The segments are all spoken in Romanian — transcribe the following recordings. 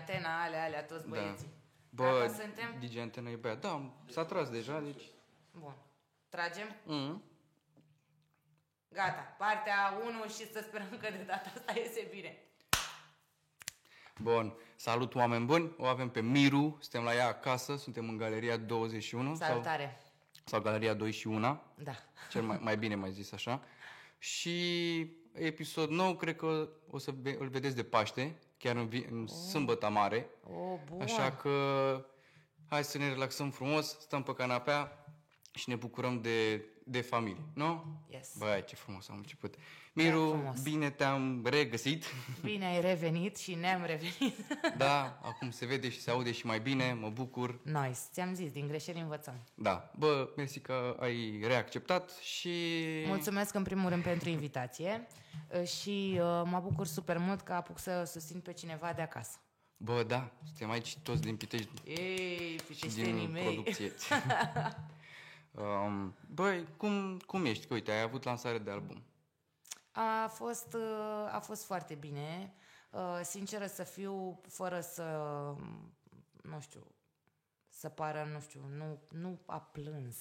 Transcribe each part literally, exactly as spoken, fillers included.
Antena, alea, alea, toți băieții. Da. Bă, D J Antena e băiat. Da, s-a tras deja, deci... Bun. Tragem? Mm-hmm. Gata. Partea unu și să sperăm că de data asta iese bine. Bun. Salut, oameni buni. O avem pe Miru. Suntem la ea acasă. Suntem în Galeria douăzeci și unu. Salutare. Sau, sau Galeria douăzeci și unu. Da. Cel mai, mai bine mai zis așa. Și episod nou, cred că o să ve- îl vedeți de Paște. Chiar în, vi- în oh. sâmbătă mare. Oh, bun. Așa că hai să ne relaxăm frumos, stăm pe canapea și ne bucurăm de, de familie, nu? Yes. Băi, ce frumos am început. Miru, bine te-am regăsit. Bine ai revenit și ne-am revenit. Da, acum se vede și se aude și mai bine, mă bucur. Nice, ți-am zis, din greșeli învățăm. Da, bă, mersi că ai reacceptat și... Mulțumesc în primul rând pentru invitație și uh, mă bucur super mult că apuc să susțin pe cineva de acasă. Bă, da, suntem aici toți din Pitești. Ei, piteștenii mei. Producție. um, băi, cum, cum ești? Că uite, ai avut lansare de album. A fost, a fost foarte bine, sinceră să fiu, fără să, nu știu, să pară, nu știu, nu, nu a plâns.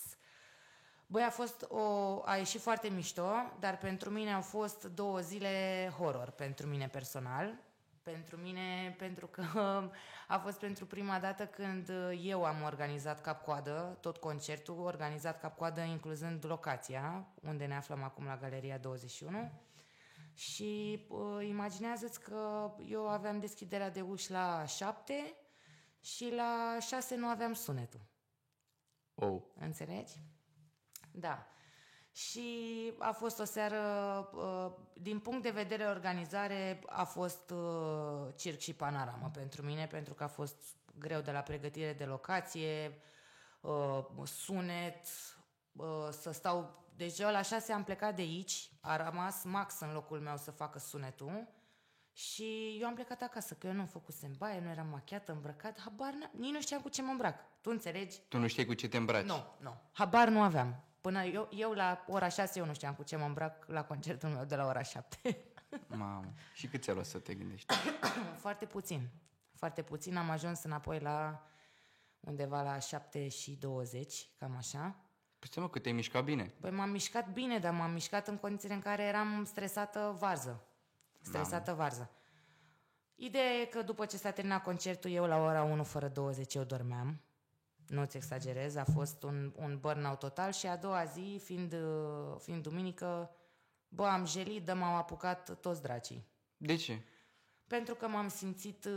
Băi, a fost o, a ieșit foarte mișto, dar pentru mine au fost două zile horror, pentru mine personal, pentru mine, pentru că a fost pentru prima dată când eu am organizat cap-coadă, tot concertul, organizat cap-coadă incluzând locația, unde ne aflăm acum la Galeria douăzeci și unu. Și uh, imaginează-ți că eu aveam deschiderea de uși la șapte și la șase nu aveam sunetul. Oh. Înțelegi? Da. Și a fost o seară, din punct de vedere organizare, a fost circ și panoramă pentru mine, pentru că a fost greu de la pregătire de locație, sunet, să stau... Deci eu la șase am plecat de aici, a rămas Max în locul meu să facă sunetul și eu am plecat acasă, că eu nu am făcut baie, nu eram machiată, îmbrăcat, habar n-am, nici nu știam cu ce mă îmbrac. Tu înțelegi? Tu nu știi cu ce te îmbraci? Nu, nu, habar nu aveam. Până eu, eu la ora șase, eu nu știam cu ce mă îmbrac la concertul meu de la ora șapte. Mamă, și cât ți-a luat să te gândești? Foarte puțin. Foarte puțin. Am ajuns înapoi la undeva la șapte și douăzeci, cam așa. Păi stai mă, că te-ai mișcat bine. Păi m-am mișcat bine, dar m-am mișcat în condițiile în care eram stresată varză. Stresată Mamă. varză. Ideea e că după ce s-a terminat concertul, eu la ora unu fără douăzeci eu dormeam. Nu-ți exagerez, a fost un, un burnout total și a doua zi, fiind, fiind duminică, bă, am jelit, m-au apucat toți dracii. De ce? Pentru că m-am simțit,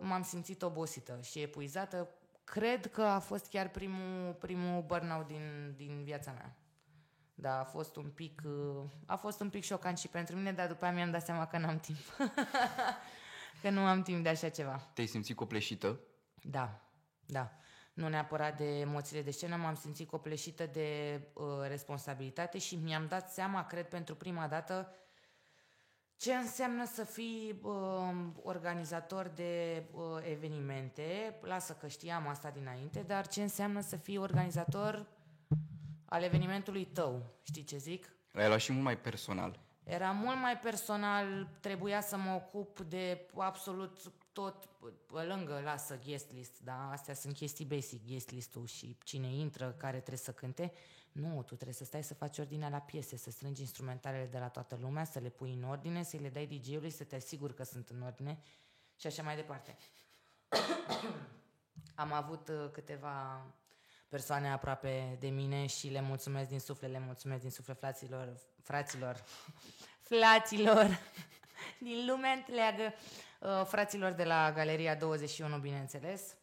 m-am simțit obosită și epuizată. Cred că a fost chiar primul, primul burnout din, din viața mea. Da, a fost un pic, a fost un pic șocant și pentru mine, dar după aia mi-am dat seama că n-am timp. Că nu am timp de așa ceva. Te-ai simțit copleșită? Da, da. Nu neapărat de emoțiile de scenă, m-am simțit copleșită de uh, responsabilitate și mi-am dat seama, cred, pentru prima dată ce înseamnă să fii uh, organizator de uh, evenimente. Lasă că știam asta dinainte, dar ce înseamnă să fii organizator al evenimentului tău. Știi ce zic? L-ai luat și mult mai personal. Era mult mai personal, trebuia să mă ocup de absolut... Tot lângă lasă guest list, da? Astea sunt chestii basic, guest list-ul și cine intră, care trebuie să cânte. Nu, tu trebuie să stai să faci ordinea la piese, să strângi instrumentalele de la toată lumea, să le pui în ordine, să le dai D J-ului, să te asiguri că sunt în ordine și așa mai departe. Am avut câteva persoane aproape de mine și le mulțumesc din suflet, le mulțumesc din suflet fraților, fraților, fraților din lumea întreagă. Fraților de la Galeria douăzeci și unu, bineînțeles,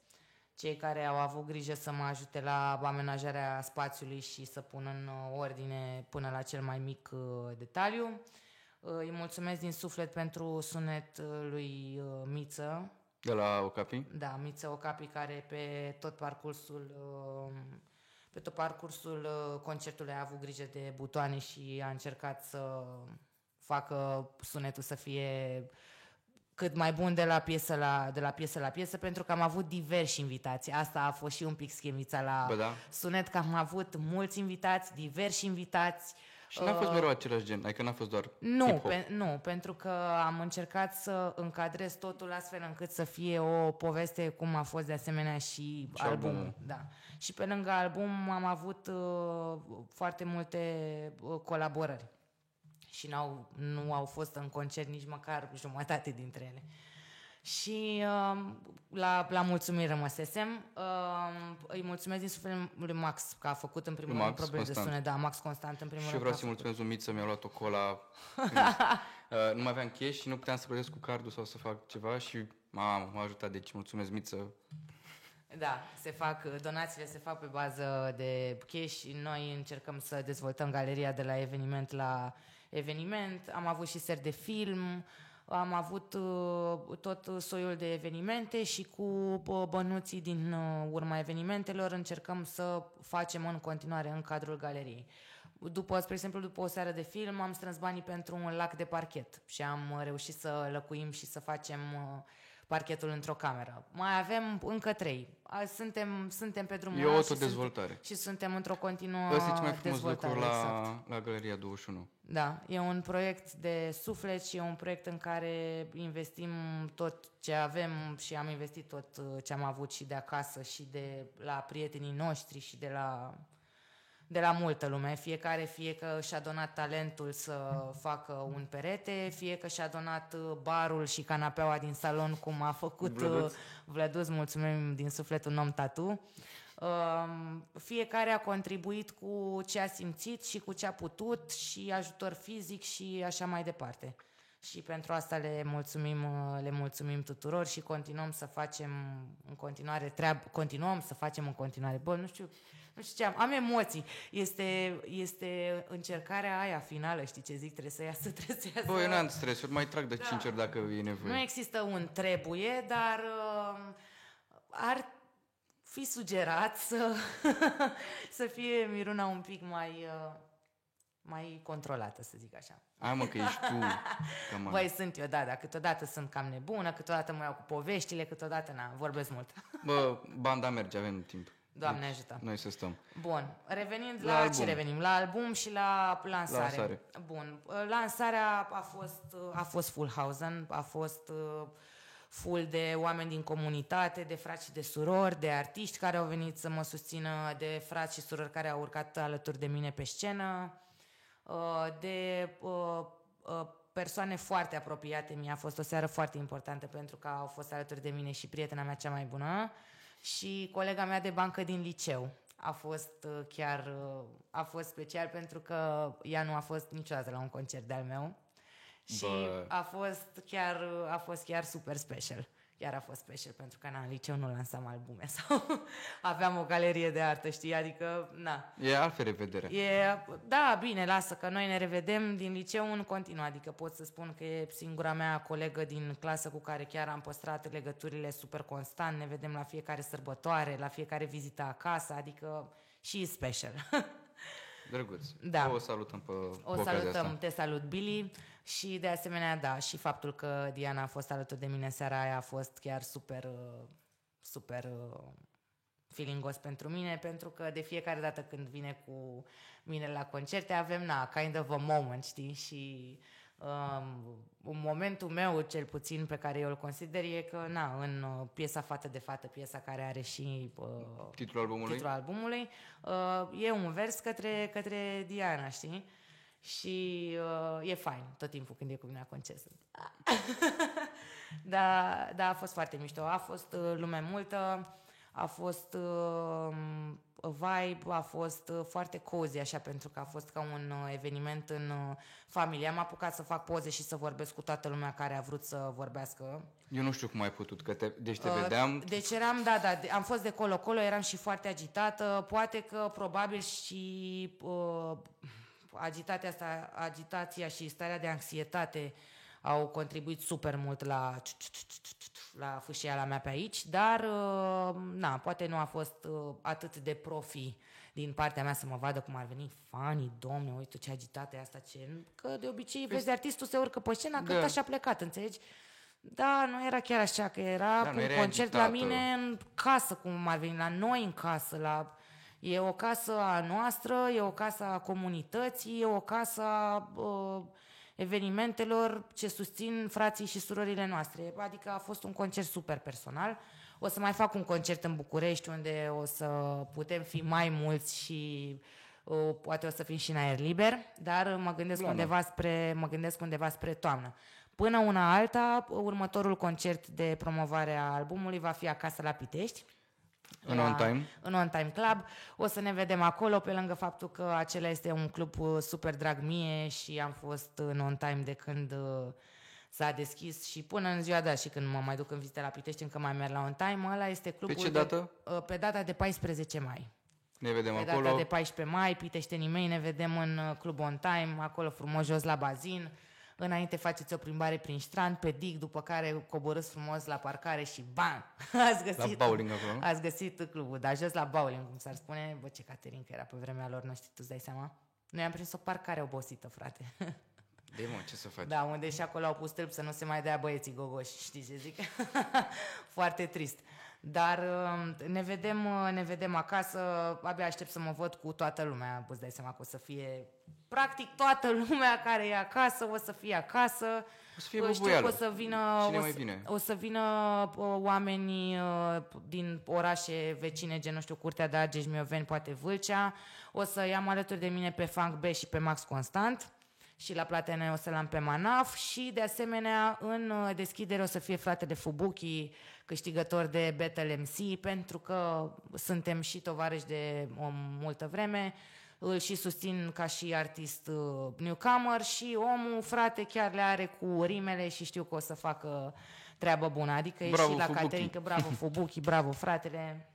cei care au avut grijă să mă ajute la amenajarea spațiului și să pun în ordine până la cel mai mic detaliu. Îi mulțumesc din suflet pentru sunet lui Miță. De la Ocapi? Da, Miță Ocapi, care pe tot parcursul, pe Pe tot parcursul concertului a avut grijă de butoane și a încercat să facă sunetul să fie cât mai bun de la piesă la, de la piesă la piesă, pentru că am avut diversi invitații. Asta a fost și un pic schemița la Bă, da. sunet, că am avut mulți invitați, diversi invitați. Și n-a fost mereu același gen, adică n-a fost doar nu, hip-hop. Pe, nu, pentru că am încercat să încadrez totul astfel încât să fie o poveste, cum a fost de asemenea și, și albumul. albumul. Da. Și pe lângă album am avut uh, foarte multe uh, colaborări și n-au, nu au fost în concert nici măcar jumătate dintre ele. Și uh, la, la mulțumiri rămăsesem. uh, Îi mulțumesc din suflet lui Max, că a făcut în primul rând probleme de sunet. Da, Max Constant în primul rând. Și eu vreau să-i mulțumesc lui Miță, mi-a luat o cola. uh, Nu mai aveam cash și nu puteam să plătesc cu cardul sau să fac ceva. Și m-a, m-a ajutat, deci mulțumesc Miță. Da, se fac, donațiile se fac pe bază de cash. Noi încercăm să dezvoltăm galeria de la eveniment la eveniment. Am avut și seri de film, am avut tot soiul de evenimente și cu bănuții din urma evenimentelor încercăm să facem în continuare în cadrul galeriei. După, spre exemplu, după o seară de film am strâns banii pentru un lac de parchet și am reușit să lăcuim și să facem parchetul într-o cameră. Mai avem încă trei. Suntem, suntem pe drumul ăla. E o autodezvoltare. Și suntem într-o continuă dezvoltare. Asta e cel mai frumos lucru la, exact. la Galeria douăzeci și unu. Da, e un proiect de suflet și e un proiect în care investim tot ce avem și am investit tot ce am avut și de acasă și de la prietenii noștri și de la, de la multă lume. Fiecare, fie că și-a donat talentul să facă un perete, fie că și-a donat barul și canapeaua din salon, cum a făcut Vlăduț, Vlăduț mulțumim din suflet, un om tatu. Fiecare a contribuit cu ce a simțit și cu ce a putut și ajutor fizic și așa mai departe. Și pentru asta le mulțumim, le mulțumim tuturor și continuăm să facem în continuare treabă, continuăm să facem în continuare. Bă, nu știu, nu știu ce am, am emoții. Este, este încercarea aia finală, știi ce zic, trebuie să iasă, trebuie să iasă. Bă, eu n-am stresuri, mai trag de da. cinci ori dacă e nevoie. Nu există un trebuie, dar uh, ar fi sugerat să, să fie Miruna un pic mai... Uh, mai controlată, să zic așa. Hai mă, că ești tu. Băi, sunt eu, da, dar câteodată sunt cam nebună, câteodată mă iau cu poveștile, câteodată, na, vorbesc mult. Bă, banda merge, avem timp. Doamne deci, ajută. Noi să stăm. Bun, revenind la, la ce revenim? La album și la lansare. lansare. Bun, lansarea a fost, a fost full house, a fost full de oameni din comunitate, de frați și de surori, de artiști care au venit să mă susțină, de frați și surori care au urcat alături de mine pe scenă, de persoane foarte apropiate. Mi-a fost o seară foarte importantă pentru că au fost alături de mine și prietena mea cea mai bună și colega mea de bancă din liceu. A fost chiar, a fost special pentru că ea nu a fost niciodată la un concert de-al meu și Bă. a fost chiar, a fost chiar super special. Chiar a fost special pentru că na, în liceu nu lansam albume sau aveam o galerie de artă, știi? Adică, na. E altfel revedere. E, da, bine, lasă că noi ne revedem din liceu în continuu. Adică pot să spun că e singura mea colegă din clasă cu care chiar am păstrat legăturile super constant. Ne vedem la fiecare sărbătoare, la fiecare vizită acasă, adică și special. Drăguț. Da. O salutăm pe O salutăm, te salut Billy și de asemenea, da, și faptul că Diana a fost alături de mine seara aia a fost chiar super super feelingos pentru mine, pentru că de fiecare dată când vine cu mine la concerte avem, na, kind of a moment, știi? Și um, un momentul meu, cel puțin pe care eu îl consider, e că, na, în piesa Fată de Fată, piesa care are și uh, titlul albumului, titlul albumului uh, e un vers către, către Diana, știi? Și uh, e fain tot timpul când e cu mine la concert. Da, da, a fost foarte mișto. A fost uh, lume multă, a fost uh, vibe, a fost uh, foarte cozy așa, pentru că a fost ca un uh, eveniment în uh, familie. Am apucat să fac poze și să vorbesc cu toată lumea care a vrut să vorbească. Eu nu știu cum ai putut, că te, deci te uh, vedeam. Deci eram, da, da, de, am fost de colo-colo, eram și foarte agitată. Poate că probabil și... Uh, Agitația asta, agitația și starea de anxietate au contribuit super mult la, la fâșia la mea pe aici, dar na, poate nu a fost atât de profi din partea mea să mă vadă cum ar veni fanii, domne, uite ce agitată e asta, ce... Că de obicei vezi, artistul se urcă pe scenă, cântă și a plecat, înțelegi? Da, nu era chiar așa, că era da, un era concert agitată. La mine în casă, cum ar veni, la noi în casă, la... E o casă a noastră, e o casă a comunității, e o casă a uh, evenimentelor ce susțin frații și surorile noastre. Adică a fost un concert super personal. O să mai fac un concert în București unde o să putem fi mai mulți și uh, poate o să fim și în aer liber, dar mă gândesc, undeva spre, mă gândesc undeva spre toamnă. Până una alta, următorul concert de promovare a albumului va fi acasă la Pitești. În On Time. În On Time Club. O să ne vedem acolo, pe lângă faptul că acela este un club super drag mie și am fost în On Time de când s-a deschis și până în ziua de azi și când mă mai duc în vizite la Pitești, încă mai merg la On Time. Ăla este clubul pe ce dată? De, pe data de paisprezece mai. Ne vedem pe acolo. Pe data de paisprezece mai, piteștenii mei, ne vedem în club On Time, acolo frumos jos la bazin. Înainte faceți o plimbare prin strand, pe dig, după care coborâți frumos la parcare și bam! Ați găsit, la bowling acolo. Ați găsit clubul, dar jos la bowling, cum s-ar spune. Bă, ce Caterin, că era pe vremea lor, nu știi, tu îți dai seama? Noi am prins o parcare obosită, frate. De mă, ce să faci? Da, unde și acolo au pus tâlp să nu se mai dea băieții gogoși, știi ce zic? Foarte trist. Dar ne vedem, ne vedem acasă, abia aștept să mă văd cu toată lumea, îți dai seama că o să fie... Practic toată lumea care e acasă o să fie acasă, o să fie bubuială, o să vină, o să, o să vină oamenii din orașe vecine, gen, nu știu, Curtea de Argeș, Mioveni, poate Vâlcea, o să i-am alături de mine pe Funk B și pe Max Constant. Și la Platenă o să l-am pe Manaf și, de asemenea, în deschidere o să fie fratele Fubuki, câștigător de Battle M C, pentru că suntem și tovarăși de o multă vreme, îl și susțin ca și artist newcomer și omul, frate, chiar le are cu rimele și știu că o să facă treabă bună. Adică bravo, e și la Fubuki. Caterin, că bravo Fubuki, bravo fratele,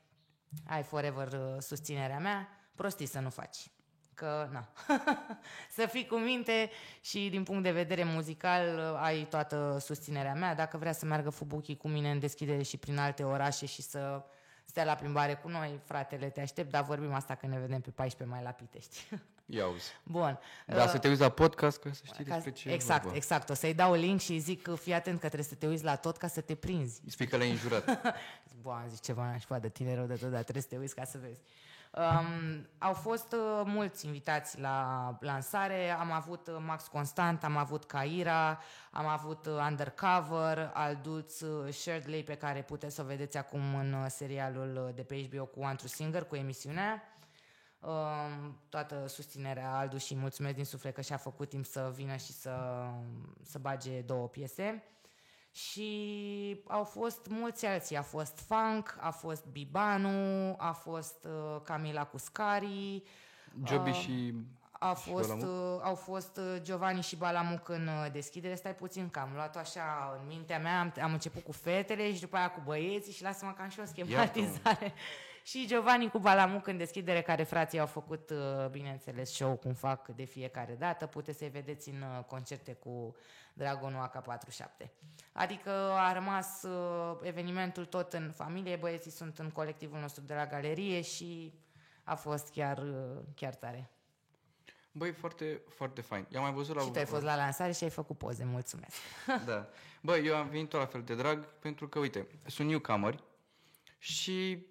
ai forever susținerea mea, prostii să nu faci. Că, na, să fii cu minte și din punct de vedere muzical ai toată susținerea mea. Dacă vrea să meargă Fubuki cu mine în deschidere și prin alte orașe și să stea la plimbare cu noi, fratele, te aștept, dar vorbim asta când ne vedem pe paisprezece mai la Pitești. Ia uzi. Bun. Dar uh, să te uiți la podcast ca să știi ca, despre ce exact, vorba. Exact. O să-i dau link și îi zic, fii atent că trebuie să te uiți la tot ca să te prinzi. Îi spui că l-ai înjurat. Bun, am zis ceva, n-aș de tine rău de tot, dar trebuie să te uiți ca să vezi. Um, au fost uh, mulți invitați la lansare, am avut uh, Max Constant, am avut Caira, am avut uh, Undercover, Alduț, uh, Shirley, pe care puteți să o vedeți acum în uh, serialul uh, de pe H B O cu One True Singer, cu emisiunea. Uh, toată susținerea Aldu și mulțumesc din suflet că și-a făcut timp să vină și să, să bage două piese. Și au fost mulți alții, a fost Funk, a fost Bibanu, a fost uh, Camila Cuscari, Joby uh, și, a fost, și uh, au fost Giovanni și Balamuc în deschidere. Stai puțin că am luat-o așa în mintea mea, am, am început cu fetele și după aia cu băieții și lasă-mă că am și o schematizare. Și Giovanni cu Balamuc în deschidere, care frații au făcut, bineînțeles, show cum fac de fiecare dată. Puteți să-i vedeți în concerte cu Dragonul A K patruzeci și șapte. Adică a rămas evenimentul tot în familie, băieții sunt în colectivul nostru de la galerie și a fost chiar, chiar tare. Băi, foarte, foarte fain. Eu am mai văzut la... Și tu ai fost la lansare și ai făcut poze, mulțumesc. Da. Băi, eu am venit la fel de drag pentru că, uite, sunt newcomer și...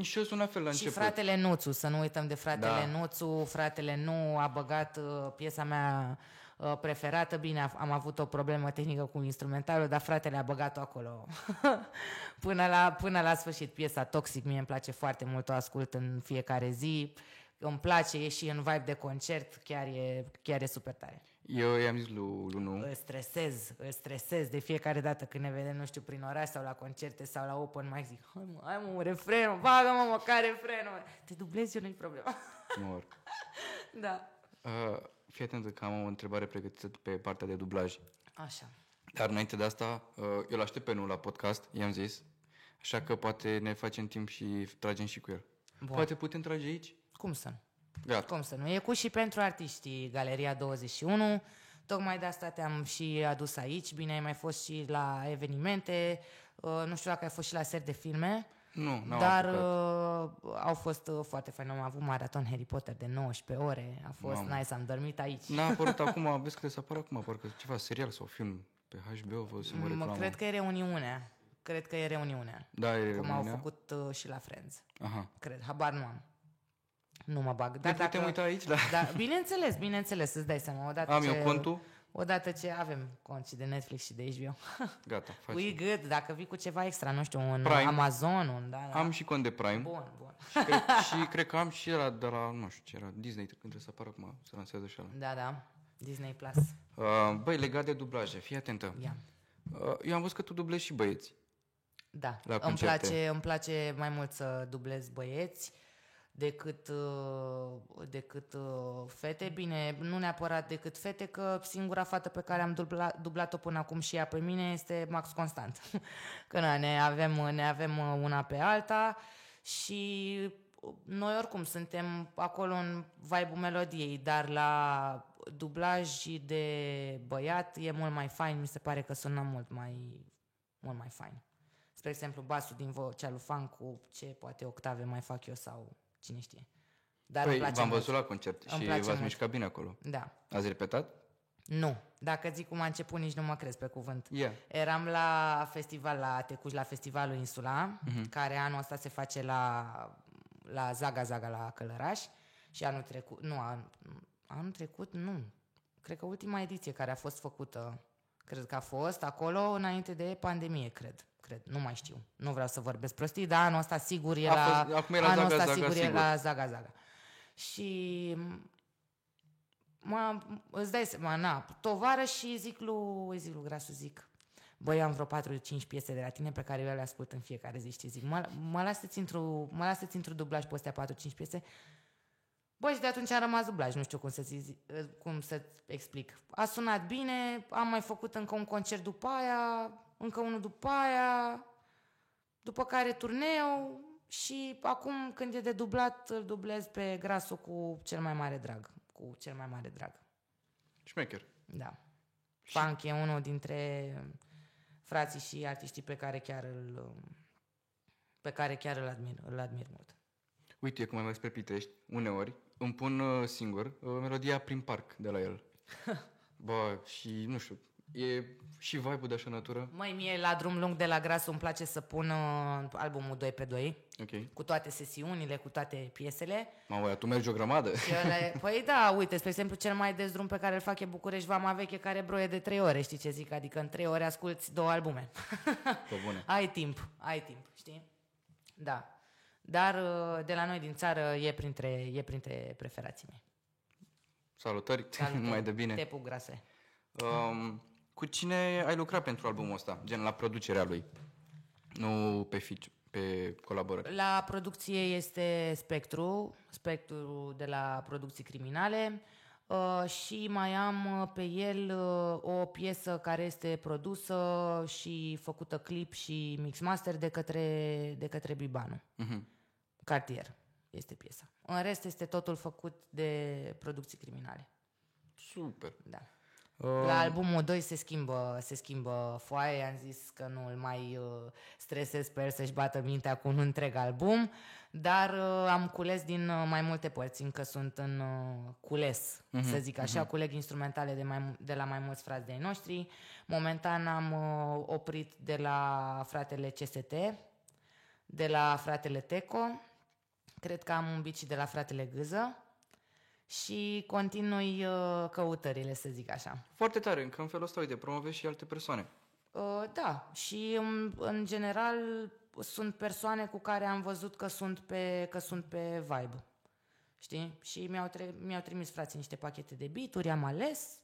Și eu sunt la fel la început. Și fratele Nuțu, să nu uităm de fratele da. Nuțu. Fratele Nu a băgat uh, piesa mea uh, preferată. Bine, am avut o problemă tehnică cu instrumentalul, dar fratele a băgat-o acolo până, la, până la sfârșit. Piesa Toxic, mie îmi place foarte mult, o ascult în fiecare zi. Îmi place, e și în vibe de concert. Chiar e, chiar e super tare. Eu i-am zis lui, lui Nu. Îl stresez, îl stresez de fiecare dată când ne vedem, nu știu, prin oraș sau la concerte sau la open mic, zic, hai mă, hai mă, refrenul, bagă-mă măcar refrenul. Te dublezi, eu nu-i problema. Nu oricum. Da. Uh, fii atentă că am o întrebare pregătită pe partea de dublaj. Așa. Dar înainte de asta, uh, eu l-aștept pe Nu la podcast, i-am zis, așa că poate ne facem timp și tragem și cu el. Bun. Poate putem trage aici? Cum să nu? Gata. Cum să nu? E cu și pentru artiștii Galeria douăzeci și unu. Tocmai de asta te-am și adus aici. Bine, ai mai fost și la evenimente. Nu știu dacă ai fost și la seri de filme. Nu, n-am Dar uh, au fost uh, foarte fain. Am avut maraton Harry Potter de nouăsprezece ore. A fost Mamă. nice, am dormit aici. N-a apărut acum, vezi că se apără acum, parcă ceva serial sau film pe H B O. Vă se mă reclamă. Cred că e reuniunea. Cred că e reuniunea. Da, e reuniunea. Cum au făcut uh, și la Friends. Aha. Cred, habar nu am. Nu mă bag. Dar putem uita aici? Da. Da, bineînțeles, bineînțeles, îți dai seama. Odată am ce, eu contul? Odată ce avem cont și de Netflix și de H B O. Gata, faci. Ui, gât, dacă vii cu ceva extra, nu știu, un Prime. Amazon, un... Da, am da. și cont de Prime. Bun, bun. Și cred, și cred că am și la, de la, nu știu ce era, Disney, când trebuie să apară acum, se lansează și ala. Da, da, Disney Plus. Uh, băi, legat de dublaje, fii atentă. Yeah. Uh, eu am văzut că tu dublezi și băieți. Da, îmi place, îmi place mai mult să dublez băieți decât, decât fete. Bine, nu neapărat decât fete, că singura fată pe care am dubla, dublat-o până acum și ea pe mine este Max Constant. Că na, ne avem, ne avem una pe alta și noi oricum suntem acolo în vibe-ul melodiei, dar la dublaj de băiat e mult mai fain, mi se pare că sună mult mai, mult mai fain. Spre exemplu, basul din vocea lui Funk cu ce poate octave mai fac eu sau cine știe. Dar păi, v-am văzut mult la concert și v-ați mișcat bine acolo. Da. Ați repetat? Nu. Dacă zic cum a început, nici nu mă crezi pe cuvânt. Yeah. Eram la festival la Tecuș, la festivalul Insula, uh-huh. care anul ăsta se face la, la Zaga Zaga la Călăraș și anul trecut, nu, an, anul trecut, nu. Cred că ultima ediție care a fost făcută, cred că a fost acolo înainte de pandemie, cred. Cred, nu mai știu. Nu vreau să vorbesc prostii, dar anul ăsta sigur e la anul ăsta sigur e la Zaga Zaga. Și mă, îți dai seama, na, tovară și zic lui, zic lui Grasul, zic, băi, am vreo patru cinci piese de la tine pe care eu le ascult în fiecare zi, știi, zic, mă, mă las să-ți intru, mă las să-ți intru dublaj pe astea patru cinci piese. Băi, și de atunci am rămas dublaj, nu știu cum să ți cum să explic. A sunat bine, am mai făcut încă un concert după aia, încă unul după aia, după care turneu și acum când e de dublat, îl dublez pe Grasul cu cel mai mare drag, cu cel mai mare drag. Șmecher. Da. Și... Funk e unul dintre frații și artiștii pe care chiar îl pe care chiar îl admir, îl admir mult. Uite, eu cum am mers pe Pitești, uneori îmi pun singur melodia prin parc de la el. Bă, și nu știu, e și vibe-ul de așa natură. Măi, mie la drum lung de la Grasul îmi place să pun uh, albumul doi pe doi, okay. Cu toate sesiunile, cu toate piesele. Mamă, băia, tu mergi o grămadă. Le... Păi da, uite, spre exemplu, cel mai des drum pe care îl fac e București, Vama Veche, care broie de trei ore, știi ce zic? Adică în trei ore asculți două albume. Pă bune. Ai timp, ai timp, știi? Da. Dar de la noi din țară e printre, e printre preferații mei. Salutări, Salutări. Mai de bine. Tepul Grase. Um... Cu cine ai lucrat pentru albumul ăsta? Gen, la producerea lui, nu pe, fici, pe colaborări. La producție este Spectru, Spectru de la producții criminale uh, și mai am pe el uh, o piesă care este produsă și făcută clip și mixmaster de către, de către Bibanu. Uh-huh. Cartier este piesa. În rest este totul făcut de producții criminale. Super! Da. La albumul doi se schimbă, se schimbă foaie, am zis că nu îl mai uh, stresez, sper să-și bată mintea cu un întreg album, dar uh, am cules din uh, mai multe părți, încă sunt în uh, cules, uh-huh, să zic așa, uh-huh. Culeg instrumentale de, mai, de la mai mulți frați de-ai noștri. Momentan am uh, oprit de la fratele C S T, de la fratele Teco, cred că am un bit și de la fratele Gâză. Și continui uh, căutările, să zic așa. Foarte tare, încă în felul ăsta, uite, promovezi și alte persoane. Uh, da, și în, în general sunt persoane cu care am văzut că sunt pe, că sunt pe vibe, știi? Și mi-au, tre- mi-au trimis frații niște pachete de beat-uri, am ales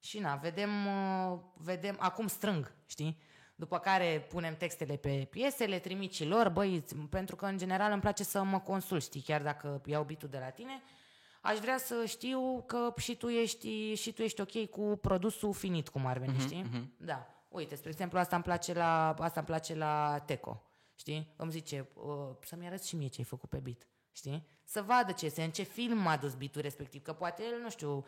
și na, vedem, uh, vedem, acum strâng, știi? După care punem textele pe piesele, trimit și lor, băi, pentru că în general îmi place să mă consult, știi? Chiar dacă iau beat-ul de la tine... Aș vrea să știu că și tu ești, și tu ești ok cu produsul finit, cum ar veni, uh-huh, știi? Uh-huh. Da. Uite, spre exemplu, asta îmi place la, asta îmi place la Teco, știi? Îmi zice, uh, să-mi arăți și mie ce ai făcut pe beat, știi? să vadă ce este, în ce film a dus beat-ul respectiv, că poate el, nu știu,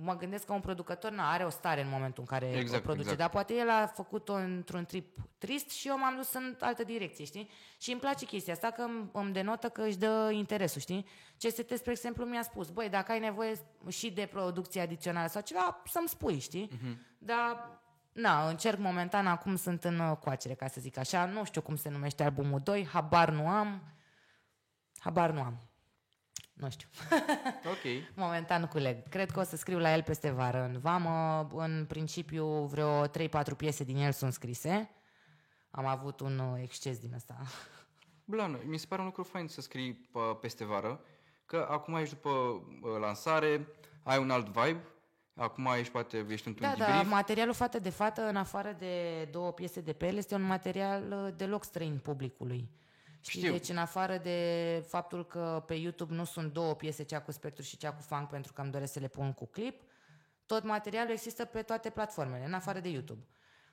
mă gândesc că un producător na, are o stare în momentul în care exact, o produce, exact. Dar poate el a făcut-o într-un trip trist și eu m-am dus în altă direcție, știi? Și îmi place chestia asta că îmi denotă că își dă interesul, știi? C S T, spre exemplu, mi-a spus, băi, dacă ai nevoie și de producție adițională sau ceva, să-mi spui, știi? Uh-huh. Dar... Na, încerc momentan, acum sunt în coacere, ca să zic așa, nu știu cum se numește albumul doi, habar nu am, habar nu am, nu știu. Ok. Momentan culeg. Cred că o să scriu la el peste vară. În vamă, în principiu, vreo trei patru piese din el sunt scrise. Am avut un exces din ăsta. Blană, mi se pare un lucru fain să scrii peste vară, că acum ești după lansare, ai un alt vibe. Acum ești, poate, ești într-un debrief. Da, dar materialul Fată de Fată, în afară de două piese de pe el, este un material deloc străin publicului. Știi? Deci, în afară de faptul că pe YouTube nu sunt două piese, cea cu Spectru și cea cu Funk, pentru că îmi doresc să le pun cu clip, tot materialul există pe toate platformele, în afară de YouTube.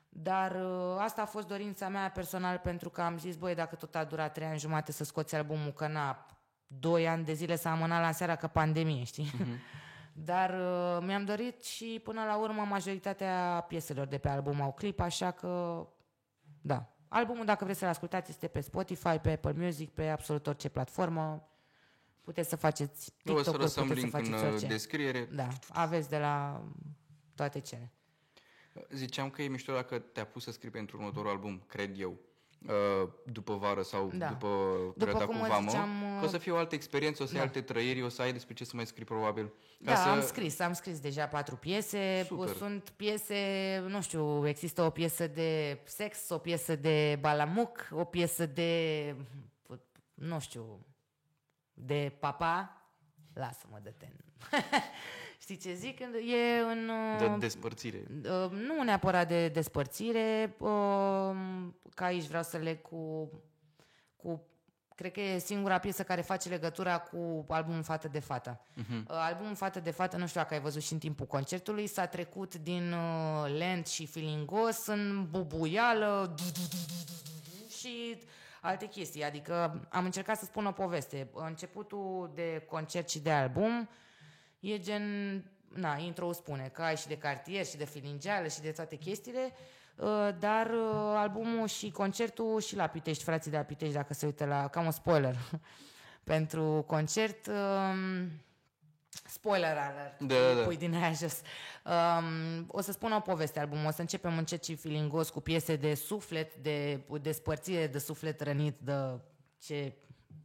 Dar asta a fost dorința mea personal, pentru că am zis, băi, dacă tot a durat trei ani jumate să scoți albumul, că na, doi ani de zile s-a amânat la seara, că pandemie, știi? Mm-hmm. Dar uh, mi-am dorit și până la urmă majoritatea pieselor de pe album au clip, așa că da. Albumul, dacă vreți să-l ascultați, este pe Spotify, pe Apple Music, pe absolut orice platformă. Puteți să faceți TikTok, să puteți link să faceți orice. Descriere. Da, aveți de la toate cele. Ziceam că e mișto dacă te-a pus să scrii pentru următorul album, cred eu. După vară sau da. după perioada cu Vama, că o să fie o altă experiență, o să ai da. alte trăiri, o să ai despre ce să mai scrii probabil. Ca da, să... am scris, am scris deja patru piese. Super. Sunt piese, nu știu, există o piesă de sex, o piesă de balamuc, o piesă de, nu știu, de papa. Lasă-mă, dă-te. Știi ce zic? E în... De despărțire. Nu neapărat de despărțire, că aici vreau să leg cu, cu... Cred că e singura piesă care face legătura cu albumul Fată de Fată. Uh-huh. Albumul Fată de Fată, nu știu dacă ai văzut și în timpul concertului, s-a trecut din lent și filingos în bubuială și... alte chestii, adică am încercat să spun o poveste. Începutul de concert și de album e gen, na, intro-ul spune că ai și de cartier și de filingeală și de toate chestiile, dar albumul și concertul și la Pitești, frații de la Pitești, dacă se uită la, cam un spoiler pentru concert, spoiler alert, da, da. Pui din aia jos. Um, o să spun o poveste albumul, o să începem încet și filingos cu piese de suflet, de despărțire, de suflet rănit, de ce,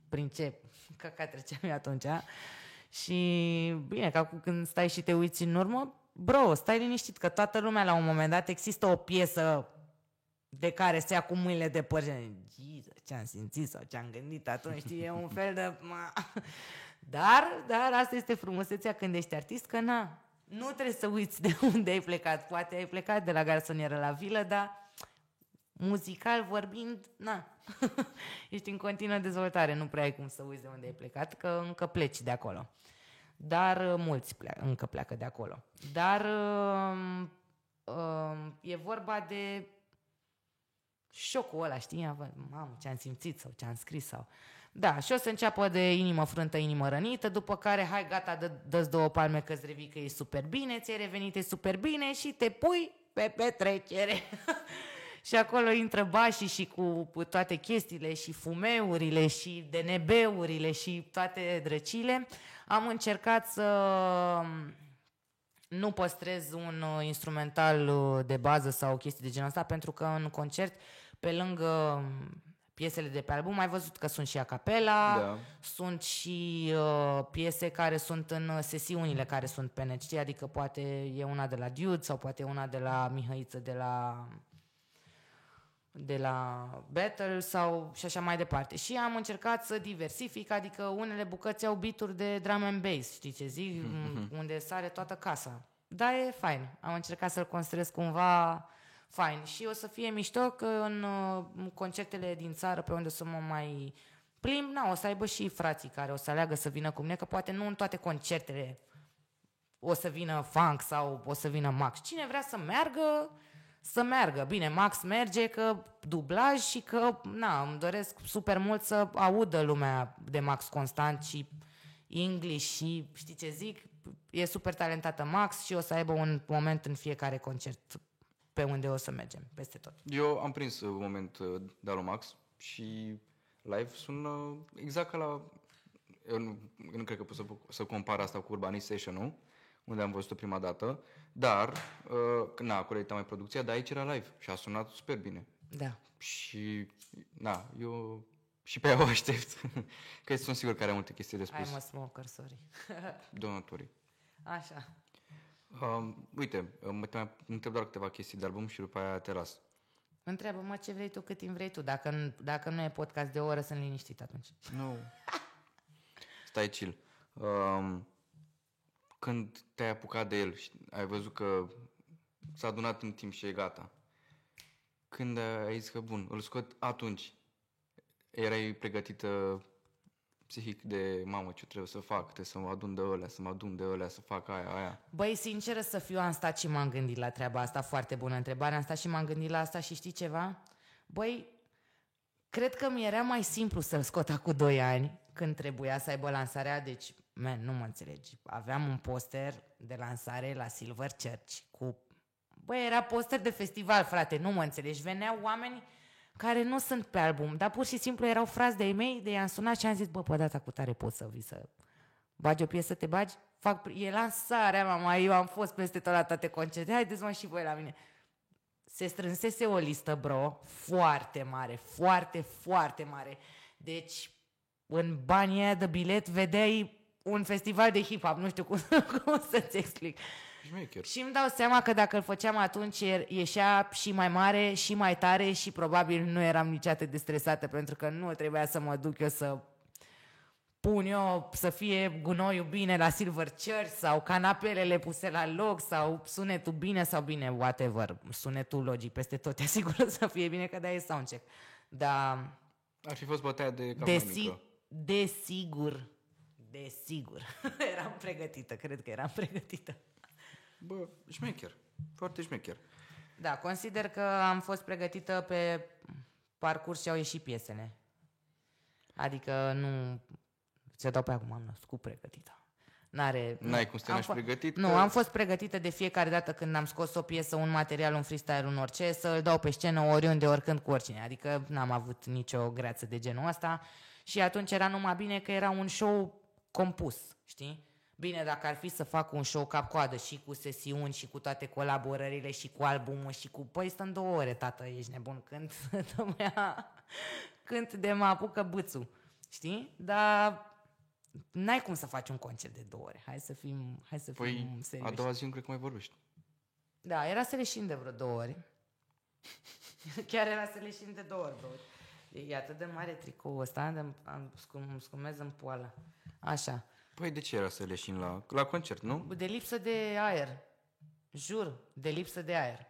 prin ce căcat treceam eu atunci. Și bine, că acum când stai și te uiți în urmă, bro, stai liniștit că toată lumea la un moment dat există o piesă de care se ia cu mâinile de păr. Ce-am simțit sau ce-am gândit atunci, știi, e un fel de... Dar, dar asta este frumusețea când ești artist, că na, nu trebuie să uiți de unde ai plecat. Poate ai plecat de la garsonieră la vilă, dar muzical vorbind, na, ești în continuă dezvoltare, nu prea ai cum să uiți de unde ai plecat, că încă pleci de acolo. Dar mulți pleacă, încă pleacă de acolo. Dar um, um, e vorba de șocul ăla, știi? Mamă, ce-am simțit sau ce-am scris sau... Da, și o să înceapă de inimă frântă, inimă rănită, după care, hai, gata, dă, dă-ți două palme că-ți revii că e super bine, ți-ai revenit, e super bine și te pui pe petrecere. Și acolo intră bașii și cu toate chestiile și fumeurile și D N B-urile și toate drăcile. Am încercat să nu păstrez un instrumental de bază sau chestii de genul ăsta, pentru că în concert, pe lângă... piesele de pe album, ai văzut că sunt și a capela, da. Sunt și uh, piese care sunt în sesiunile care sunt pe net, știi? Adică poate e una de la Dude sau poate e una de la Mihăiță de la de la Battle sau și așa mai departe. Și am încercat să diversific, adică unele bucăți au beat-uri de drum and bass, știi ce zic? Mm-hmm. Unde sare toată casa. Da, e fain. Am încercat să-l construiesc cumva... fain. Și o să fie mișto că în concertele din țară, pe unde o să mă mai plimb, na, o să aibă și frații care o să aleagă să vină cu mine, că poate nu în toate concertele o să vină funk sau o să vină max. Cine vrea să meargă, să meargă. Bine, Max merge că dublaj și că, na, îmi doresc super mult să audă lumea de Max Constant și English și știi ce zic? E super talentată Max și o să aibă un moment în fiecare concert pe unde o să mergem, peste tot. Eu am prins un moment de la Max și live sună exact ca la... Eu nu, nu cred că pot să, să compar asta cu Urban Session-ul, unde am văzut-o prima dată, dar, uh, na, acolo era mai producția, dar aici era live și a sunat super bine. Da. Și, na, eu și pe ea o aștept, că sunt sigur că are multe chestii de spus. I'm a smoker, sorry. Donatorii. Așa. Uh, uite, mă te mai întreb doar câteva chestii de album și după aia te las. Întreabă-mă ce vrei tu, cât timp vrei tu. Dacă, dacă nu e podcast de o oră, sunt liniștit atunci. Nu. Stai chill. Uh, când te-ai apucat de el și ai văzut că s-a adunat în timp și e gata, când ai zis că bun, îl scot atunci, erai pregătită psihic de mamă, ce trebuie să fac, trebuie să mă adun de ălea, să mă adun de ălea, să fac aia, aia? Băi, sinceră să fiu, am stat și m-am gândit la treaba asta, foarte bună întrebare, am stat și m-am gândit la asta și știi ceva? Băi, cred că mi era mai simplu să-l scot acum doi ani, când trebuia să aibă lansarea, deci, man, nu mă înțelegi, aveam un poster de lansare la Silver Church cu... Băi, era poster de festival, frate, nu mă înțelegi, veneau oameni care nu sunt pe album, dar pur și simplu erau frați de-ai mei, de i-am sunat și am zis, bă, pe data cu tare poți să vii să bagi o piesă, te bagi? Fac... E lansarea, mama, eu am fost peste tot la toate concerte, haideți mă și voi la mine. Se strânsese o listă, bro, foarte mare, foarte, foarte mare. Deci, în banii aia de bilet vedeai un festival de hip-hop, nu știu cum, cum să-ți explic. Și îmi dau seama că dacă îl făceam atunci ieșea și mai mare și mai tare și probabil nu eram nici atât de stresată pentru că nu trebuia să mă duc eu să pun eu să fie gunoiul bine la Silver Church sau canapelele puse la loc sau sunetul bine sau bine, whatever, sunetul logic peste tot, te asigur să fie bine că de-aia e soundcheck. Dar ar fi fost bătaia de camanică. Desigur, desigur, eram pregătită, cred că eram pregătită. Bă, șmecher, foarte șmecher. Da, consider că am fost pregătită pe parcurs și au ieșit piesele. Adică nu... Ți-o dau pe acum, am născut pregătită. N-are... N-ai cum să te naști pregătită? Nu, am fost pregătită de fiecare dată când am scos o piesă, un material, un freestyle, un orice, să-l dau pe scenă oriunde, oricând, cu oricine. Adică n-am avut nicio greață de genul ăsta și atunci era numai bine că era un show compus, știi? Bine, dacă ar fi să fac un show cap-coadă și cu sesiuni și cu toate colaborările și cu albumul și cu... Păi stăm două ore, tată, ești nebun, când, când de mă apucă bâțul, știi? Dar n-ai cum să faci un concert de două ore, hai să fim, hai să păi, fim serioși. A doua zi nu cred că mai vorbești. Da, era să leșin de vreo două ori. Chiar era să leșin de două ori, bă. E atât de mare tricoul ăsta, de, am, scum, scumez în poală. Așa. Păi de ce era să leșin la, la concert, nu? De lipsă de aer. Jur, de lipsă de aer.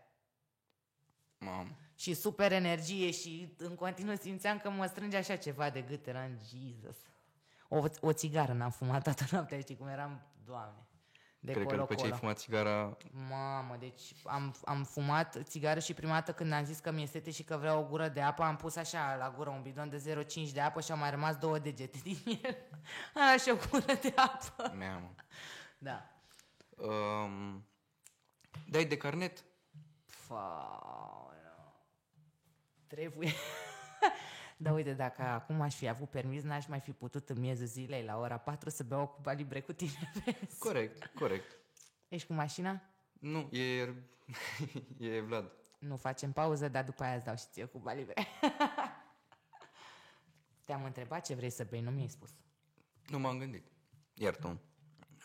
Mamă. Și super energie și în continuu simțeam că mă strânge așa ceva de gât. Eram, Jesus. O, o țigară n-am fumat toată noaptea, știi cum eram? Doamne. De cred colo, că după ce ai fumat țigara... Mamă, deci am, am fumat țigară și prima dată când am zis că mi-e sete și că vreau o gură de apă, am pus așa la gură un bidon de zero virgulă cinci de apă și au mai rămas două degete din el. Așa, o gură de apă. Mamă. Da. Um, dai de carnet? Fau, no. Trebuie. Dar uite, dacă acum aș fi avut permis, n-aș mai fi putut în miezul zilei la ora patru să beau o cupa libre cu tine. Vezi? Corect, corect. Ești cu mașina? Nu, e, e Vlad. Nu, facem pauză, dar după aia îți dau și ție cupa libre. Te-am întrebat ce vrei să bei, nu mi-ai spus. Nu m-am gândit. Iartă-mă.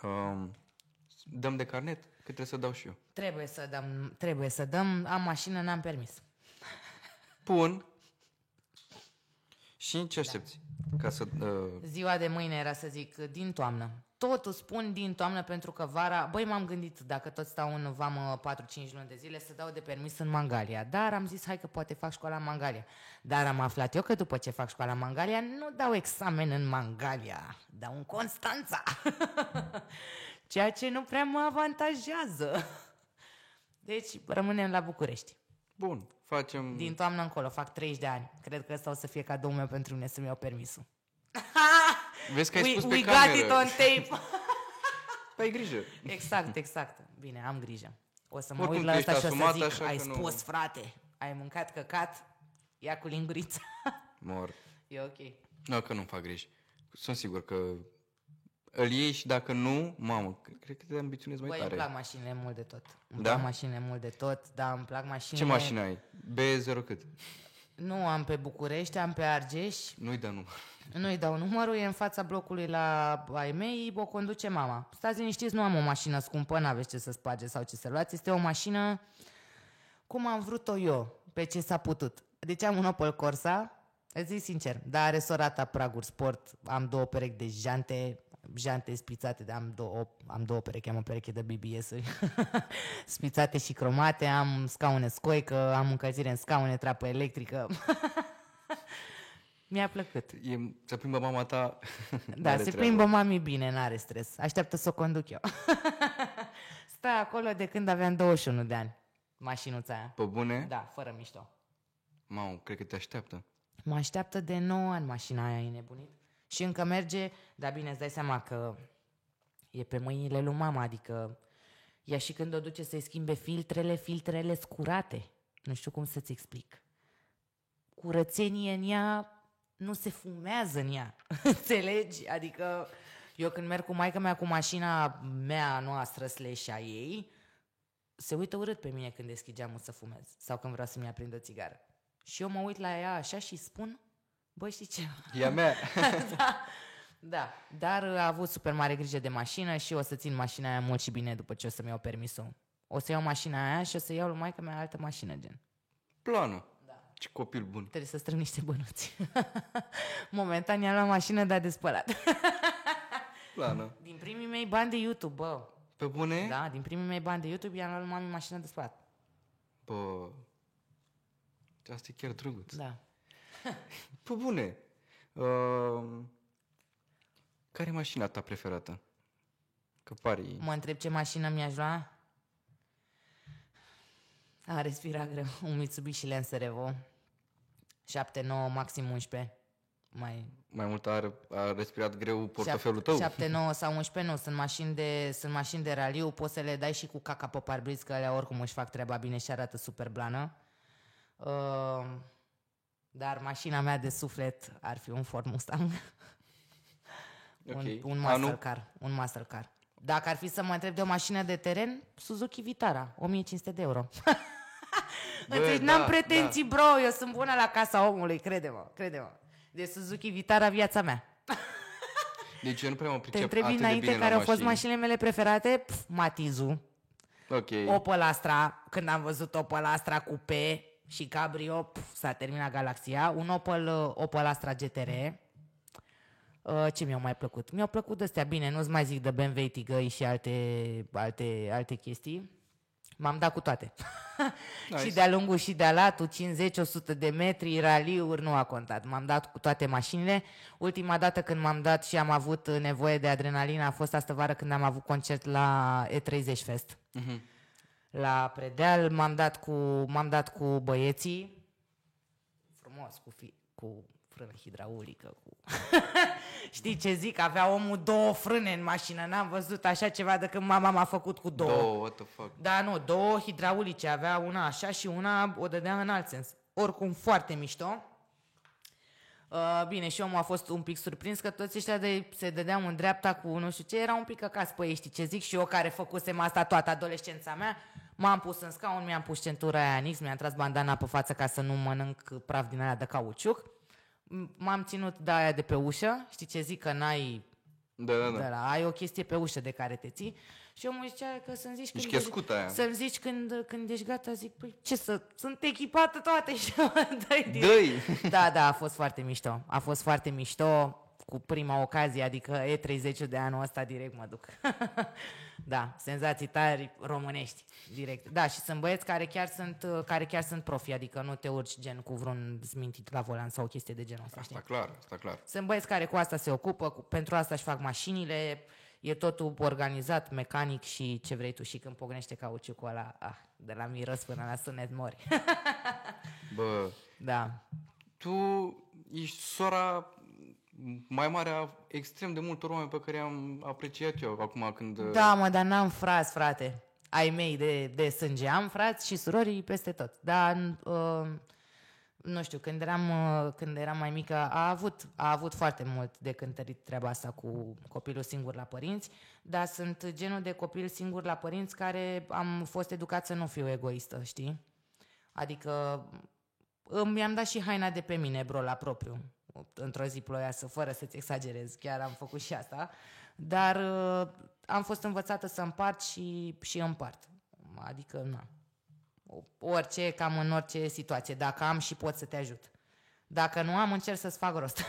Um, dăm de carnet? Că trebuie să dau și eu. Trebuie să dăm, trebuie să dăm. Am mașină, n-am permis. Bun. Și ce aștepți? Da. Ca să, uh... Ziua de mâine era să zic din toamnă. Totul spun din toamnă pentru că vara... Băi, m-am gândit, dacă tot stau în vamă patru-cinci luni de zile, să dau de permis în Mangalia. Dar am zis, hai că poate fac școala în Mangalia. Dar am aflat eu că după ce fac școala în Mangalia, nu dau examen în Mangalia, dau în Constanța. Ceea ce nu prea mă avantajează. Deci rămânem la București. Bun, facem... Din toamnă încolo, fac treizeci de ani. Cred că ăsta o să fie cadoul meu pentru mine să-mi iau permisul. Vezi că ai we, spus pe we cameră. We got it on tape. Păi grijă. Exact, exact. Bine, am grijă. O să mă oricum uit la ăsta și o să zic, ai spus, nu... frate, ai mâncat căcat, ia cu lingurița. Mor. E ok. Nu, că nu-mi fac griji. Sunt sigur că îl iei și dacă nu, mamă, cred că te ambiționezi mai Băi, tare. Băi, îmi plac mașinile mult de tot. Îmi da? plac mașinile mult de tot, dar îmi plac mașinile... Ce mașină ai? B zero cât? Nu, am pe București, am pe Argeș. Nu-i dau numărul. Nu-i dau numărul, e în fața blocului la ai mei, o conduce mama. Stați liniștiți, nu am o mașină scumpă, n-aveți ce să sparge sau ce să luați. Este o mașină cum am vrut-o eu, pe ce s-a putut. Deci am un Opel Corsa, îți zic sincer, dar are sorata praguri sport, am două perechi de jante, jante spițate, de, am, două, am două perechi, am o pereche de B B S-uri spițate și cromate, am scaune scoică, am încălzire în scaune, trapă electrică. Mi-a plăcut. E, se plimbă mama ta? Da, se treabă. Plimbă mami bine, n-are stres. Așteaptă să o conduc eu. Stă acolo de când aveam douăzeci și unu de ani, mașinuța aia. Pe bune? Da, fără mișto. Mamă, cred că te așteaptă. Mă așteaptă de nouă ani mașina aia, e nebunit. Și încă merge, dar bine, îți dai seama că e pe mâinile lui mama, adică ea și când o duce să-i schimbe filtrele, filtrele scurate. Nu știu cum să-ți explic. Curățenie în ea, nu se fumează în ea, înțelegi? Adică eu când merg cu maică-mea cu mașina mea noastră slash a ei, se uită urât pe mine când deschid geamul să fumez sau când vreau să-mi aprind o țigară. Și eu mă uit la ea așa și spun, băi, știi ce? E a mea. Da, da, dar a avut super mare grijă de mașină și o să țin mașina aia mult și bine după ce o să-mi iau permisul. O să iau mașina aia și o să iau lui maică-mea altă mașină, gen. Planul. Ce copil bun. Trebuie să strâng niște bănuți. Momentan i-am luat mașină, dar de spălat. Plană. Din primii mei bani de YouTube, bă. Pe bune? Da, din primii mei bani de YouTube i-am luat mami mașină de spălat. Bă, asta e chiar drăguț. Da. Pe bune. Uh, care e mașina ta preferată? Că pare... Mă întreb ce mașină mi-aș lua? A respirat greu. Un Mitsubishi Lancer Evo. șapte, nouă, maxim unsprezece. Mai, Mai mult a, a respirat greu portofelul tău? șapte, nouă sau unsprezece, nu. Sunt mașini de, sunt mașini de raliu, poți să le dai și cu caca pe parbriz, că alea oricum își fac treaba bine și arată super blană. Uh, dar mașina mea de suflet ar fi un Ford Mustang. Okay. Un, un muscle car. Un muscle car. Dacă ar fi să mă întreb de o mașină de teren, Suzuki Vitara, o mie cinci sute de euro. Bă, deci da, n-am pretenții, da. Bro, eu sunt bună la casa omului, crede-mă, crede-mă. De Suzuki Vitara, viața mea. Deci eu nu prea mă pricep atât de bine la mașini. Te întrebi înainte care au fost mașinile mele preferate? Pf, Matizu, okay. Opel Astra, când am văzut Opel Astra Coupé și Cabrio, pf, s-a terminat galaxia. Un Opel, Opel Astra G T R. Ce mi-au mai plăcut? Mi-au plăcut astea, bine, nu-ți mai zic de B M W, Tigăi și alte, alte, alte chestii. M-am dat cu toate. Nice. Și de-a lungul și de-a latul, cincizeci, o sută de metri, raliuri, nu a contat. M-am dat cu toate mașinile. Ultima dată când m-am dat și am avut nevoie de adrenalină a fost astă vară când am avut concert la E treizeci Fest. Mm-hmm. La Predeal m-am dat cu, m-am dat cu băieții. Frumos, cu... Fi, cu frână hidraulică. Cu... Știi ce zic? Avea omul două frâne în mașină. N-am văzut așa ceva de când mama m-a făcut cu două. Două, what the fuck? Da, nu, două hidraulice. Avea una așa și una o dădea în alt sens. Oricum, foarte mișto. Uh, bine, și omul a fost un pic surprins că toți ăștia de, se dădeau în dreapta cu nu știu ce. Era un pic căcați pe ei, știi ce zic? Și eu care făcusem asta toată adolescența mea, m-am pus în scaun, mi-am pus centura aia în X, mi-am tras bandana pe față ca să nu mănânc praf din aia de cauciuc. M-am ținut de aia de pe ușă, știi ce zic, că n-ai... Da, da, da. De la, ai o chestie pe ușă de care te ții. Și omul zicea că să-mi zici, când ești, să-mi zici când, când ești gata, zic, păi ce să... Sunt echipată toate și dai din... Dă-i. Da, da, a fost foarte mișto. A fost foarte mișto cu prima ocazie, adică E treizeci de anul ăsta direct mă duc. Da, senzații tari românești, direct. Da, și sunt băieți care chiar sunt, care chiar sunt profi, adică nu te urci gen cu vreun zmintit la volan sau o chestie de genul ăsta. Asta, știi? Clar, asta clar. Sunt băieți care cu asta se ocupă, cu, pentru asta își fac mașinile, e totul organizat, mecanic și ce vrei tu. Și când pognește cauciucul ăla, ah, de la miros până la sunet mori. Bă, da. Tu ești sora mai mare a extrem de multor oameni pe care am apreciat eu acum când... Da, mă, dar n-am frați, frate. Ai mei de, de sânge. Am frați și surori peste tot. Dar... Uh... Nu știu, când eram, când eram mai mică a avut, a avut foarte mult de cântărit treaba asta cu copilul singur la părinți, dar sunt genul de copil singur la părinți care am fost educat să nu fiu egoistă, știi? Adică mi-am dat și haina de pe mine, bro, la propriu. Într-o zi ploiasă, fără să-ți exagerez, chiar am făcut și asta, dar am fost învățată să împart și, și împart. Adică, na... Orice, cam în orice situație. Dacă am și pot să te ajut. Dacă nu am, încerc să-ți fac rost.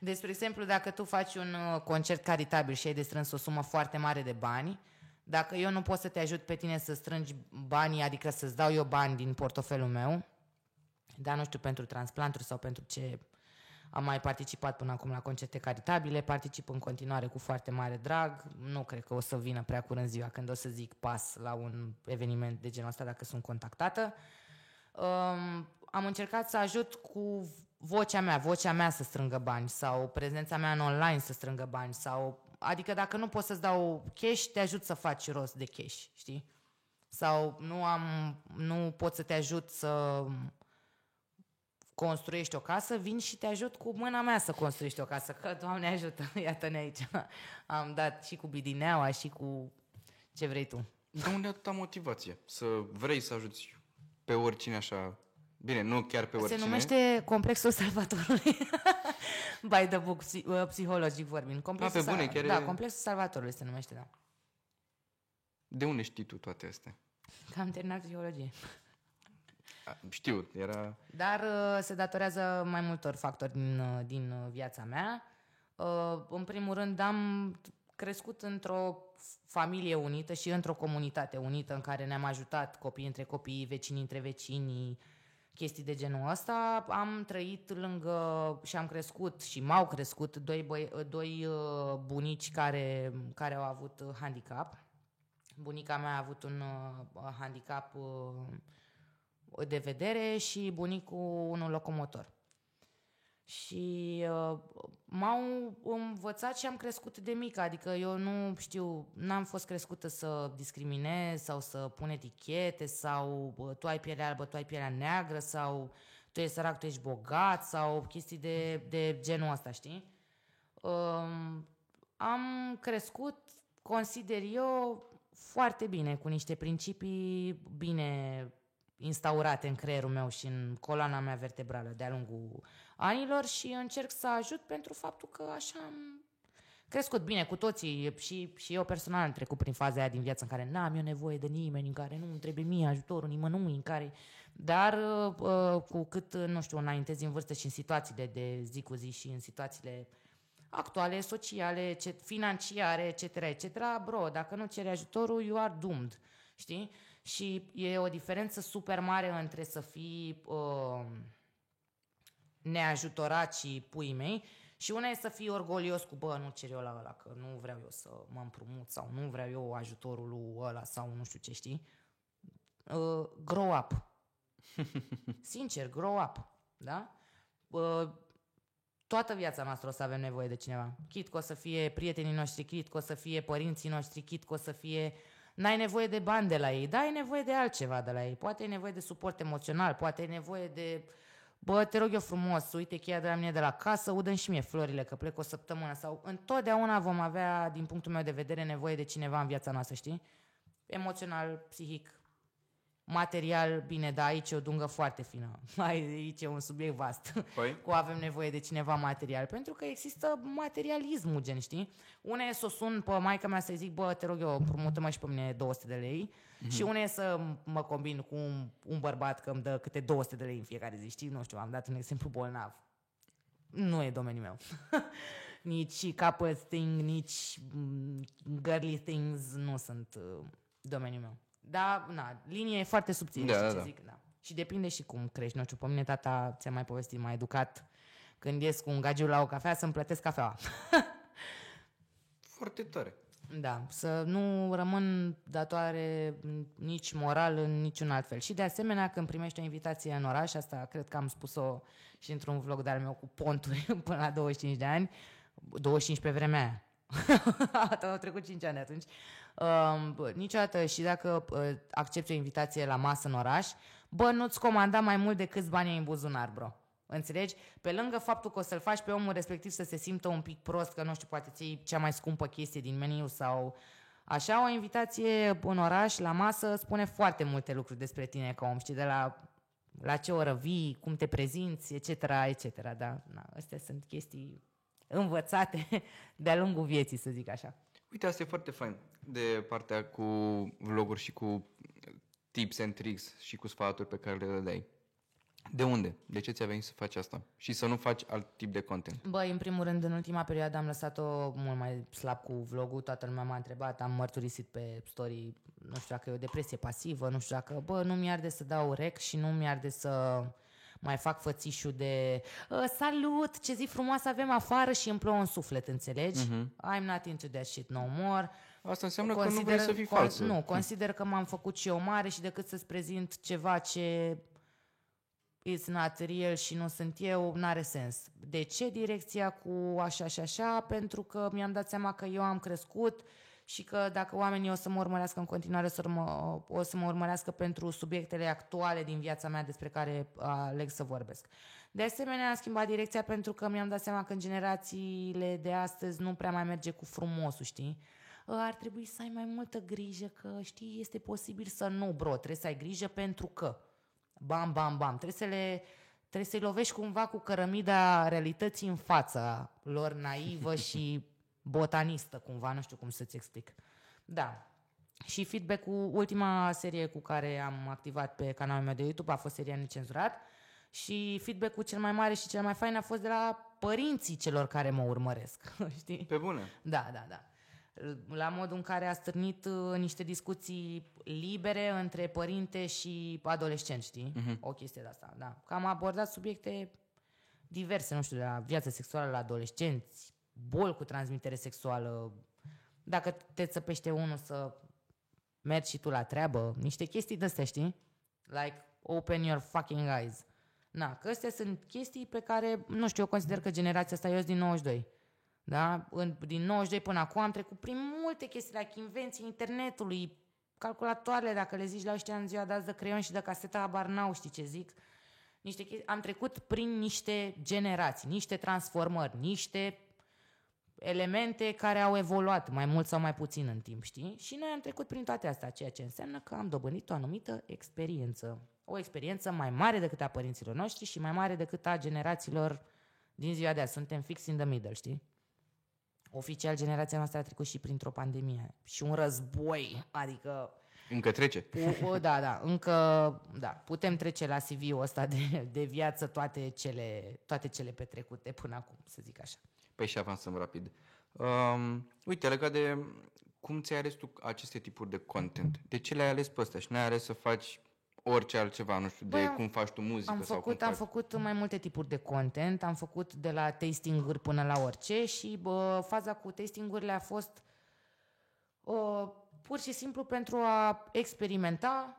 Deci, de exemplu, dacă tu faci un concert caritabil și ai de strâns o sumă foarte mare de bani, dacă eu nu pot să te ajut pe tine să strângi banii, adică să-ți dau eu bani din portofelul meu, dar nu știu, pentru transplanturi sau pentru ce am mai participat până acum la concerte caritabile, particip în continuare cu foarte mare drag. Nu cred că o să vină prea curând ziua când o să zic pas la un eveniment de genul ăsta dacă sunt contactată. Um, am încercat să ajut cu vocea mea, vocea mea să strângă bani sau prezența mea în online să strângă bani sau... Adică dacă nu pot să-ți dau cash, te ajut să faci rost de cash, știi? Sau nu, am, nu pot să te ajut să... construiești o casă, vin și te ajut cu mâna mea să construiești o casă, că Doamne ajută, iată-ne aici. Am dat și cu bidineaua și cu ce vrei tu. De unde atâta motivație? Să vrei să ajuți pe oricine așa? Bine, nu chiar pe oricine. Se numește Complexul Salvatorului. By the book, psihologic vorbind. Complexul, da, pe bune, chiar da, Complexul Salvatorului se numește, da. De unde știi tu toate astea? Că am terminat psihologie. Știu, era... Dar uh, se datorează mai multor factori din, uh, din viața mea. Uh, în primul rând, am crescut într-o familie unită și într-o comunitate unită în care ne-am ajutat copiii între copii, vecini între vecinii, chestii de genul ăsta. Am trăit lângă și am crescut și m-au crescut doi, băie, doi uh, bunici care, care au avut handicap. Bunica mea a avut un uh, handicap... Uh, de vedere și bunicul unul locomotor. Și uh, m-au învățat și am crescut de mică, adică eu nu știu, n-am fost crescută să discriminez sau să pun etichete sau tu ai pielea albă, tu ai pielea neagră sau tu ești sărac, tu ești bogat sau chestii de, de genul ăsta, știi? Uh, am crescut, consider eu, foarte bine, cu niște principii bine instaurate în creierul meu și în coloana mea vertebrală de-a lungul anilor și încerc să ajut pentru faptul că așa am crescut bine cu toții și, și eu personal am trecut prin faza aia din viață în care n-am eu nevoie de nimeni, în care nu îmi trebuie mie ajutorul nimănui, în care... Dar cu cât, nu știu, înaintezi în vârstă și în situațiile de zi cu zi și în situațiile actuale, sociale, financiare, et cetera, et cetera, bro, dacă nu ceri ajutorul, you are doomed, știi? Și e o diferență super mare între să fii uh, neajutorat și puii mei și una e să fii orgolios cu bă, nu cer eu la ăla, că nu vreau eu să mă împrumut sau nu vreau eu ajutorul lui ăla sau nu știu ce, știi? Uh, grow up. Sincer, grow up. Da? Uh, toată viața noastră o să avem nevoie de cineva. Chit că o să fie prietenii noștri, chit că o să fie părinții noștri, chit că o să fie... N-ai nevoie de bani de la ei, dar ai nevoie de altceva de la ei. Poate ai nevoie de suport emoțional, poate ai nevoie de... Bă, te rog eu frumos, uite cheia de la mine de la casă, udă-mi și mie florile, că plec o săptămână. Sau întotdeauna vom avea, din punctul meu de vedere, nevoie de cineva în viața noastră, știi? Emoțional, psihic, material, bine, dar aici e o dungă foarte fină. Aici e un subiect vast. Păi? Cu avem nevoie de cineva material. Pentru că există materialismul, gen, știi? Una e să o sun pe maica mea să-i zic, bă, te rog eu, promută-mă și pe mine două sute de lei. Mm-hmm. Și una e să mă combin cu un, un bărbat că îmi dă câte două sute de lei în fiecare zi, știi? Nu știu, am dat un exemplu bolnav. Nu e domeniul meu. Nici couple thing, nici girly things nu sunt domeniul meu. Da, na, linia e foarte subțire, da, da, ce da. Zic, da. Și depinde și cum crești. Nu știu, pe mine tata, ți-a mai povestit, m-a educat. Când ies cu un gagiu la o cafea, să-mi plătesc cafeaua. foarte tare. Da, să nu rămân datoare nici moral în niciun alt fel. Și de asemenea, când primești o invitație în oraș, asta cred că am spus-o și într-un vlog de-al meu cu ponturi până la douăzeci și cinci de ani, douăzeci și cinci pe vremea aia. Au trecut cinci ani atunci. Uh, niciodată, și dacă uh, accepti o invitație la masă în oraș, bă, nu-ți comanda mai mult decât banii ai în buzunar, bro. Înțelegi? Pe lângă faptul că o să-l faci pe omul respectiv să se simtă un pic prost, că nu știu, poate ții cea mai scumpă chestie din meniu sau așa, o invitație în oraș, la masă, spune foarte multe lucruri despre tine ca om, știi, de la, la ce oră vii, cum te prezinți, et cetera, et cetera. Dar na, astea sunt chestii învățate de-a lungul vieții, să zic așa. Uite, asta e foarte fain de partea cu vloguri și cu tips and tricks și cu sfaturi pe care le dădeai. De unde? De ce ți-a venit să faci asta? Și să nu faci alt tip de content? Băi, în primul rând, în ultima perioadă am lăsat-o mult mai slab cu vlogul, toată lumea m-a întrebat, am mărturisit pe story, nu știu dacă e o depresie pasivă, nu știu dacă, bă, nu mi-arde să dau rec și nu mi-arde să mai fac fățișul de salut, ce zi frumoasă avem afară și îmi plouă în suflet, înțelegi? Uh-huh. I'm not into that shit no more. Asta înseamnă consider, că nu vrei să fii falsă. Nu, consider că m-am făcut și eu mare și decât să-ți prezint ceva ce it's not real și nu sunt eu, n-are sens. De ce direcția cu așa și așa? Pentru că mi-am dat seama că eu am crescut și că dacă oamenii o să mă urmărească în continuare, o să mă urmărească pentru subiectele actuale din viața mea despre care aleg să vorbesc. De asemenea, am schimbat direcția pentru că mi-am dat seama că în generațiile de astăzi nu prea mai merge cu frumosul, știi? Ar trebui să ai mai multă grijă că, știi, este posibil să nu, bro, trebuie să ai grijă pentru că bam, bam, bam. Trebuie să le, trebuie să-i lovești cumva cu cărămida realității în fața lor, naivă și botanistă, cumva, nu știu cum să-ți explic. Da. Și feedback-ul, ultima serie cu care am activat pe canalul meu de YouTube a fost seria Necenzurat și feedback-ul cel mai mare și cel mai fain a fost de la părinții celor care mă urmăresc, știi? Pe bună. Da, da, da. La modul în care a stârnit niște discuții libere între părinte și adolescenți, știi? Uh-huh. O chestie de asta, da. Că am abordat subiecte diverse, nu știu, de la viața sexuală la adolescenți, boli cu transmitere sexuală, dacă te țăpește unul să mergi și tu la treabă, niște chestii de-astea, știi? Like, open your fucking eyes. Na, că astea sunt chestii pe care, nu știu, eu consider că generația asta, eu sunt din nouăzeci și doi. Da? În, din nouăzeci și doi până acum am trecut prin multe chestii, la like invenții internetului, calculatoarele, dacă le zici la ăștia în ziua de azi, de creion și de caseta, habar n-au, știi ce zic. Niște chestii, am trecut prin niște generații, niște transformări, niște elemente care au evoluat mai mult sau mai puțin în timp, știi? Și noi am trecut prin toate astea, ceea ce înseamnă că am dobândit o anumită experiență. O experiență mai mare decât a părinților noștri și mai mare decât a generațiilor din ziua de azi. Suntem fix in the middle, știi? Oficial, generația noastră a trecut și printr-o pandemie și un război, adică... Încă trece. O, o, da, da, încă... Da, putem trece la C V-ul ăsta de, de viață toate cele, toate cele petrecute până acum, să zic așa. Păi și avansăm rapid. Um, uite, legat de cum ți-ai ales tu aceste tipuri de content? De ce le-ai ales pe ăsta și n-ai ales să faci orice altceva, nu știu, bă, de cum faci tu muzică am făcut, sau cum Am faci... făcut mai multe tipuri de content, am făcut de la tasting-uri până la orice și bă, faza cu tasting-urile a fost uh, pur și simplu pentru a experimenta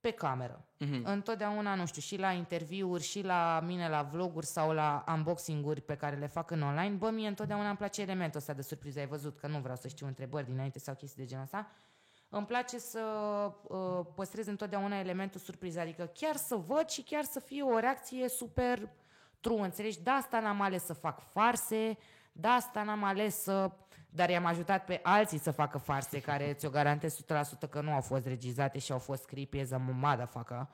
pe cameră. Mm-hmm. Întotdeauna, nu știu, și la interviuri, și la mine, la vloguri sau la unboxing-uri pe care le fac în online, bă, mie întotdeauna îmi place elementul ăsta de surpriză, ai văzut că nu vreau să știu întrebări dinainte sau chestii de genul ăsta. Îmi place să uh, păstrez întotdeauna elementul surpriză, adică chiar să văd și chiar să fie o reacție super true, înțelegi? De asta n-am ales să fac farse, de asta n-am ales să... Dar i-am ajutat pe alții să facă farse care ți-o garantez o sută la sută că nu au fost regizate și au fost creepy as a motherfucker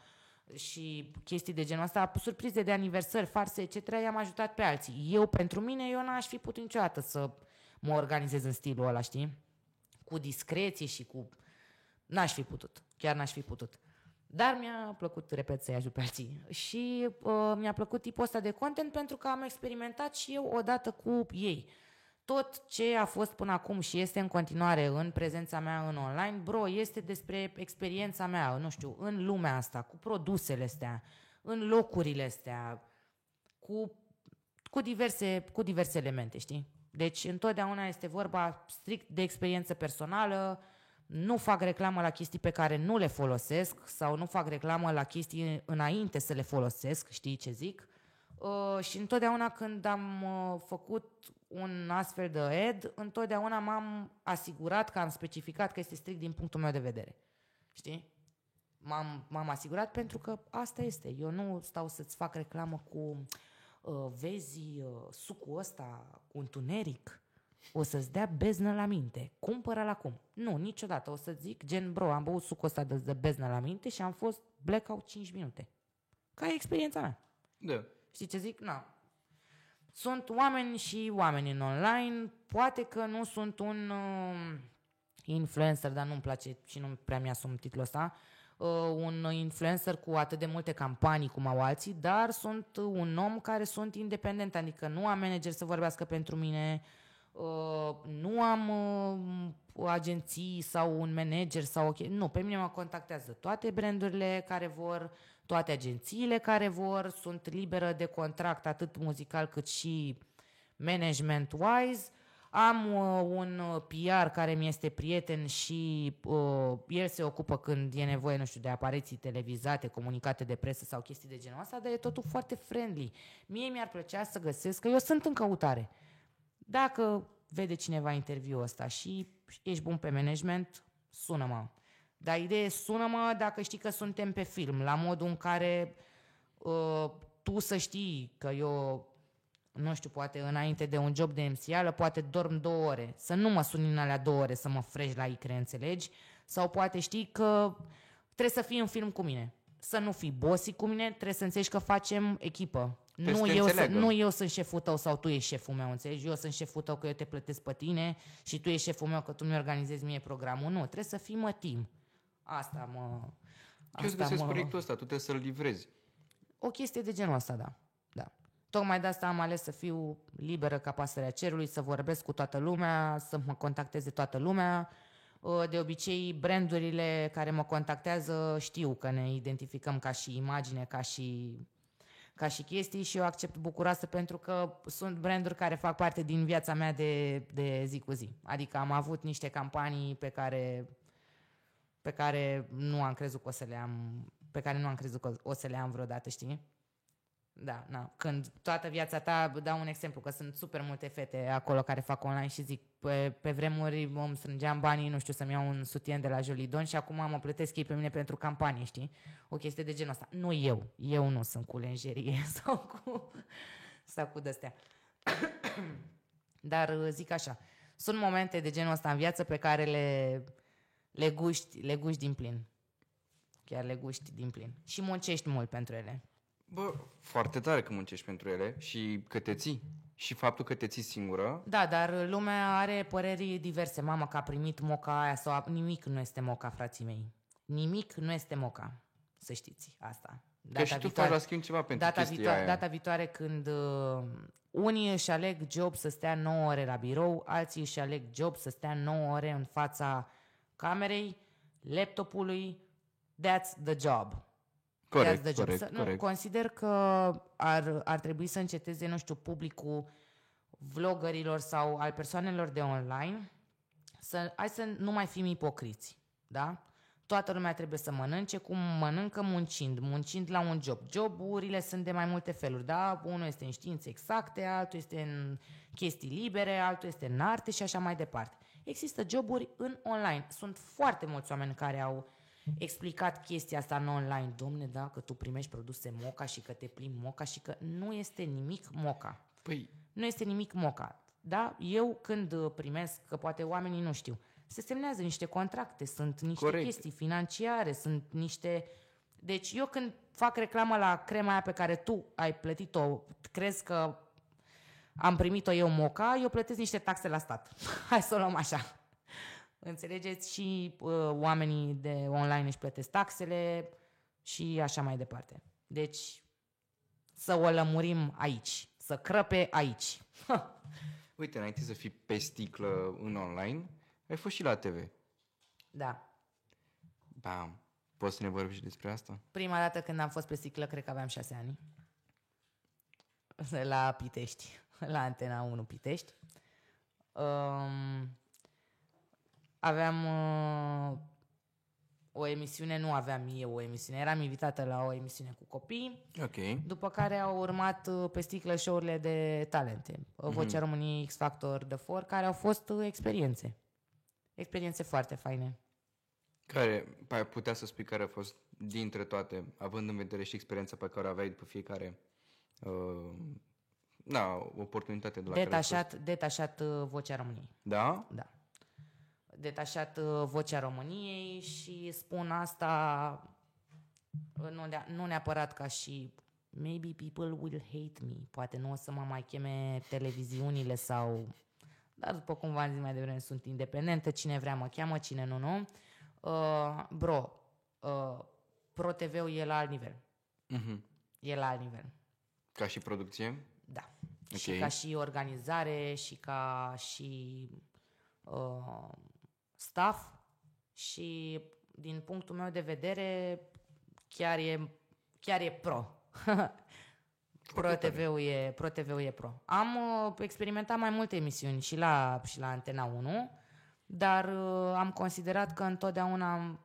și chestii de genul ăsta, surprize de aniversări, farse, et cetera, i-am ajutat pe alții. Eu, pentru mine, eu n-aș fi putut niciodată să mă organizez în stilul ăla, știi? Cu discreție și cu... N-aș fi putut, chiar n-aș fi putut. Dar mi-a plăcut, repet, să-i ajut pe alții. Și uh, mi-a plăcut tipul ăsta de content pentru că am experimentat și eu odată cu ei. Tot ce a fost până acum și este în continuare în prezența mea în online, bro, este despre experiența mea, nu știu, în lumea asta, cu produsele astea, în locurile astea, cu, cu, diverse, cu diverse elemente, știi? Deci întotdeauna este vorba strict de experiență personală, nu fac reclamă la chestii pe care nu le folosesc sau nu fac reclamă la chestii înainte să le folosesc, știi ce zic? Uh, și întotdeauna când am uh, făcut un astfel de ad, întotdeauna m-am asigurat că am specificat că este strict din punctul meu de vedere. Știi? M-am, m-am asigurat pentru că asta este. Eu nu stau să-ți fac reclamă cu uh, vezi uh, sucul ăsta cu întuneric, o să-ți dea beznă la minte. Cumpără-l acum. Nu, niciodată. O să zic, gen, bro, am băut sucul ăsta de beznă la minte și am fost blackout cinci minute. Ca e experiența mea. Da. Știi ce zic? Na. Sunt oameni și oameni în online. Poate că nu sunt un uh, influencer, dar nu-mi place și nu prea mi-asum titlul ăsta, uh, un influencer cu atât de multe campanii cum au alții, dar sunt un om care sunt independent, adică nu am manager să vorbească pentru mine, uh, nu am uh, agenții sau un manager sau ok. Nu, pe mine mă contactează toate brandurile care vor, toate agențiile care vor, sunt liberă de contract atât muzical cât și management-wise. Am uh, un P R care mi este prieten și uh, el se ocupă când e nevoie, nu știu, de apariții televizate, comunicate de presă sau chestii de genul ăsta, dar e totul foarte friendly. Mie mi-ar plăcea să găsesc, că eu sunt în căutare. Dacă vede cineva interviul ăsta și ești bun pe management, sună-mă. Dar ideea e, sună-mă dacă știi că suntem pe film, la modul în care uh, tu să știi că eu, nu știu, poate înainte de un job de emsială, poate dorm două ore, să nu mă suni în alea două ore să mă frești la icre, înțelegi? Sau poate știi că trebuie să fii în film cu mine, să nu fii bossy cu mine, trebuie să înțelegi că facem echipă. Nu eu, să, nu eu sunt șeful tău sau tu ești șeful meu, înțelegi? Eu sunt șeful tău că eu te plătesc pe tine și tu ești șeful meu că tu mi organizezi mie programul. Nu, trebuie să fii mă team. Asta mă... Asta eu îți găsesc mă... proiectul ăsta, tu trebuie să-l livrezi. O chestie de genul ăsta, da. da. Tocmai de asta am ales să fiu liberă ca pasărea cerului, să vorbesc cu toată lumea, să mă contacteze toată lumea. De obicei, brandurile care mă contactează știu că ne identificăm ca și imagine, ca și, ca și chestii și eu accept bucuroasă pentru că sunt branduri care fac parte din viața mea de, de zi cu zi. Adică am avut niște campanii pe care... pe care nu am crezut că o să le am, pe care nu am crezut că o să le am vreodată, știi? Da, na. Când toată viața ta, dau un exemplu, că sunt super multe fete acolo care fac online și zic, pe, pe vremuri îmi strângeam banii, nu știu, să-mi iau un sutien de la Jolie Don și acum mă plătesc ei pe mine pentru campanie, știi? O chestie de genul ăsta. Nu eu, eu nu sunt cu lenjerie sau cu, sau cu de-astea. Dar zic așa, sunt momente de genul ăsta în viață pe care le... Le guști, le guști din plin. Chiar le guști din plin. Și muncești mult pentru ele. Bă, foarte tare că muncești pentru ele și că te ții. Și faptul că te ții singură. Da, dar lumea are păreri diverse. Mama că a primit moca aia sau a... Nimic nu este moca, frații mei. Nimic nu este moca. Să știți asta. Data că și tu faci la schimb ceva pentru data chestia viitoare, aia. Data viitoare când uh, unii își aleg job să stea nouă ore la birou, alții își aleg job să stea nouă ore în fața... camerei, laptopului, that's the job. Corect, that's the job. Corect, să, nu, corect. Consider că ar, ar trebui să înceteze, nu știu, publicul vloggerilor sau al persoanelor de online, să, hai să nu mai fim ipocriți, da? Toată lumea trebuie să mănânce cum mănâncă muncind, muncind la un job. Joburile sunt de mai multe feluri, da? Unul este în științe exacte, altul este în chestii libere, altul este în arte și așa mai departe. Există joburi în online. Sunt foarte mulți oameni care au explicat chestia asta în online. Domne, da, că tu primești produse moca și că te plimbi moca și că nu este nimic moca. Păi... Nu este nimic moca. Da? Eu când primesc, că poate oamenii nu știu, se semnează niște contracte, sunt niște Corect. Chestii financiare, sunt niște... Deci eu când fac reclamă la crema aia pe care tu ai plătit-o, crezi că am primit-o eu moca, eu plătesc niște taxe la stat. Hai să o luăm așa. Înțelegeți? Și uh, oamenii de online își plătesc taxele și așa mai departe. Deci să o lămurim aici, să crăpe aici. Uite, înainte să fii pe sticlă în online, ai fost și la T V. Da. Bam. Poți să ne vorbești despre asta? Prima dată când am fost pe sticlă, cred că aveam șase ani. La Pitești. La Antena unu Pitești. Um, aveam uh, o emisiune, nu aveam eu o emisiune, eram invitată la o emisiune cu copii, okay. După care au urmat uh, pe sticlă show-urile de talente, uh, Vocea mm-hmm. României, X-Factor, The Four, care au fost uh, experiențe. Experiențe foarte faine. Care putea să spui care a fost dintre toate, având în vedere și experiența pe care o aveai după fiecare uh, na, oportunitate de la detașat, care detașat Vocea României. Da? Da. Detașat Vocea României și spun asta nu, ne- nu neapărat ca și maybe people will hate me, poate nu o să mă mai cheme televiziunile sau... Dar după cum v-am zis mai devreme, sunt independentă, cine vrea mă cheamă, cine nu, nu. Uh, bro, uh, ProTV-ul e la alt nivel. Uh-huh. E la alt nivel. Ca și producție? Da. Okay. Și ca și organizare, și ca și uh, staff. Și din punctul meu de vedere, chiar e, chiar e pro. ProTV-ul e, ProTV-ul e pro. Am uh, experimentat mai multe emisiuni și la, și la Antena unu, dar uh, am considerat că întotdeauna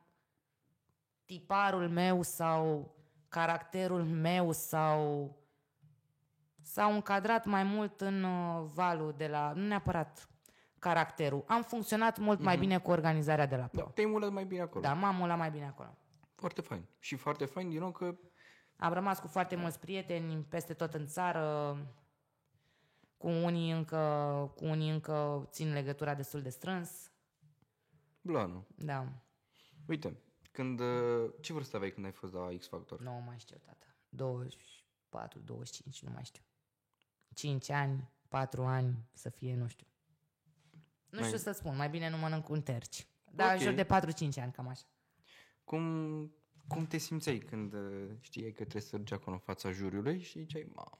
tiparul meu sau caracterul meu sau s-au încadrat mai mult în uh, valul de la... Nu neapărat caracterul. Am funcționat mult mm-hmm. mai bine cu organizarea de la Pro. Da, te-ai mulat mai bine acolo. Da, m-am mulat mai bine acolo. Foarte fain. Și foarte fain, din nou că... Am rămas cu foarte mulți prieteni peste tot în țară, cu unii încă, cu unii încă țin legătura destul de strâns. Blană. Da. Uite, când, ce vârstă aveai când ai fost la X-Factor? Nu mai știu, tata. douăzeci și patru, douăzeci și cinci, nu mai știu. cinci ani, patru ani, să fie, nu știu. Nu mai... știu să spun, mai bine nu mănânc un terci. Dar okay. Jur de patru-cinci ani, cam așa. Cum... Cum te simțeai când știai că trebuie să mergi acolo în fața juriului și ziceai, mamă,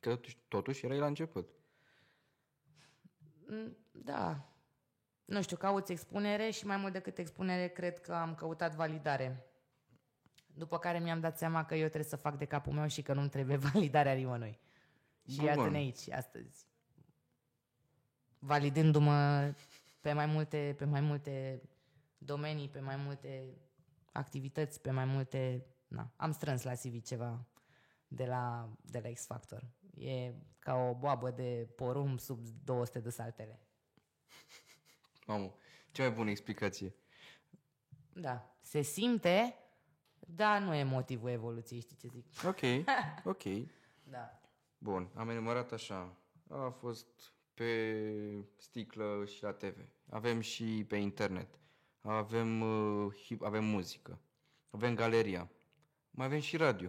că totuși erai la început? Da. Nu știu, cauți expunere și mai mult decât expunere, cred că am căutat validare. După care mi-am dat seama că eu trebuie să fac de capul meu și că nu-mi trebuie validarea nimănui. Și bun, iată-ne aici, astăzi. Validându-mă pe mai multe, pe mai multe domenii, pe mai multe... activități, pe mai multe... Na. Am strâns la C V ceva de la, de la X-Factor. E ca o boabă de porumb sub două sute de saltele. Mamă, cea mai bună explicație. Da, se simte, dar nu e motivul evoluției, știi ce zic. Ok, ok. Da. Bun, am enumerat așa. A fost pe sticlă și la T V. Avem și pe internet. Avem, uh, hip, avem muzică, avem galeria, mai avem și radio.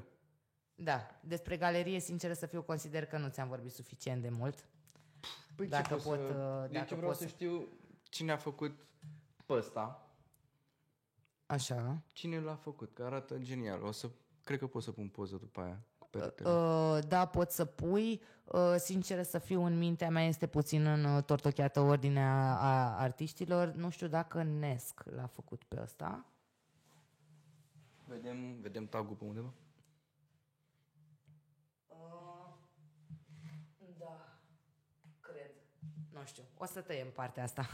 Da, despre galerie, sincer să fiu, consider că nu ți-am vorbit suficient de mult. Păi dacă pot, pot să... Deci vreau pot... să știu cine a făcut pe ăsta. Așa. Cine l-a făcut, că arată genial. O să, cred că pot să pun poză după aia. Uh, uh, da, pot să pui. Uh, sincer să fiu, în mintea mea este puțin în tortocheată ordinea a artiștilor. Nu știu dacă Nesc l-a făcut pe ăsta. Vedem, vedem tag-ul pe undeva? Uh, da, cred. Nu știu, o să tăiem partea asta.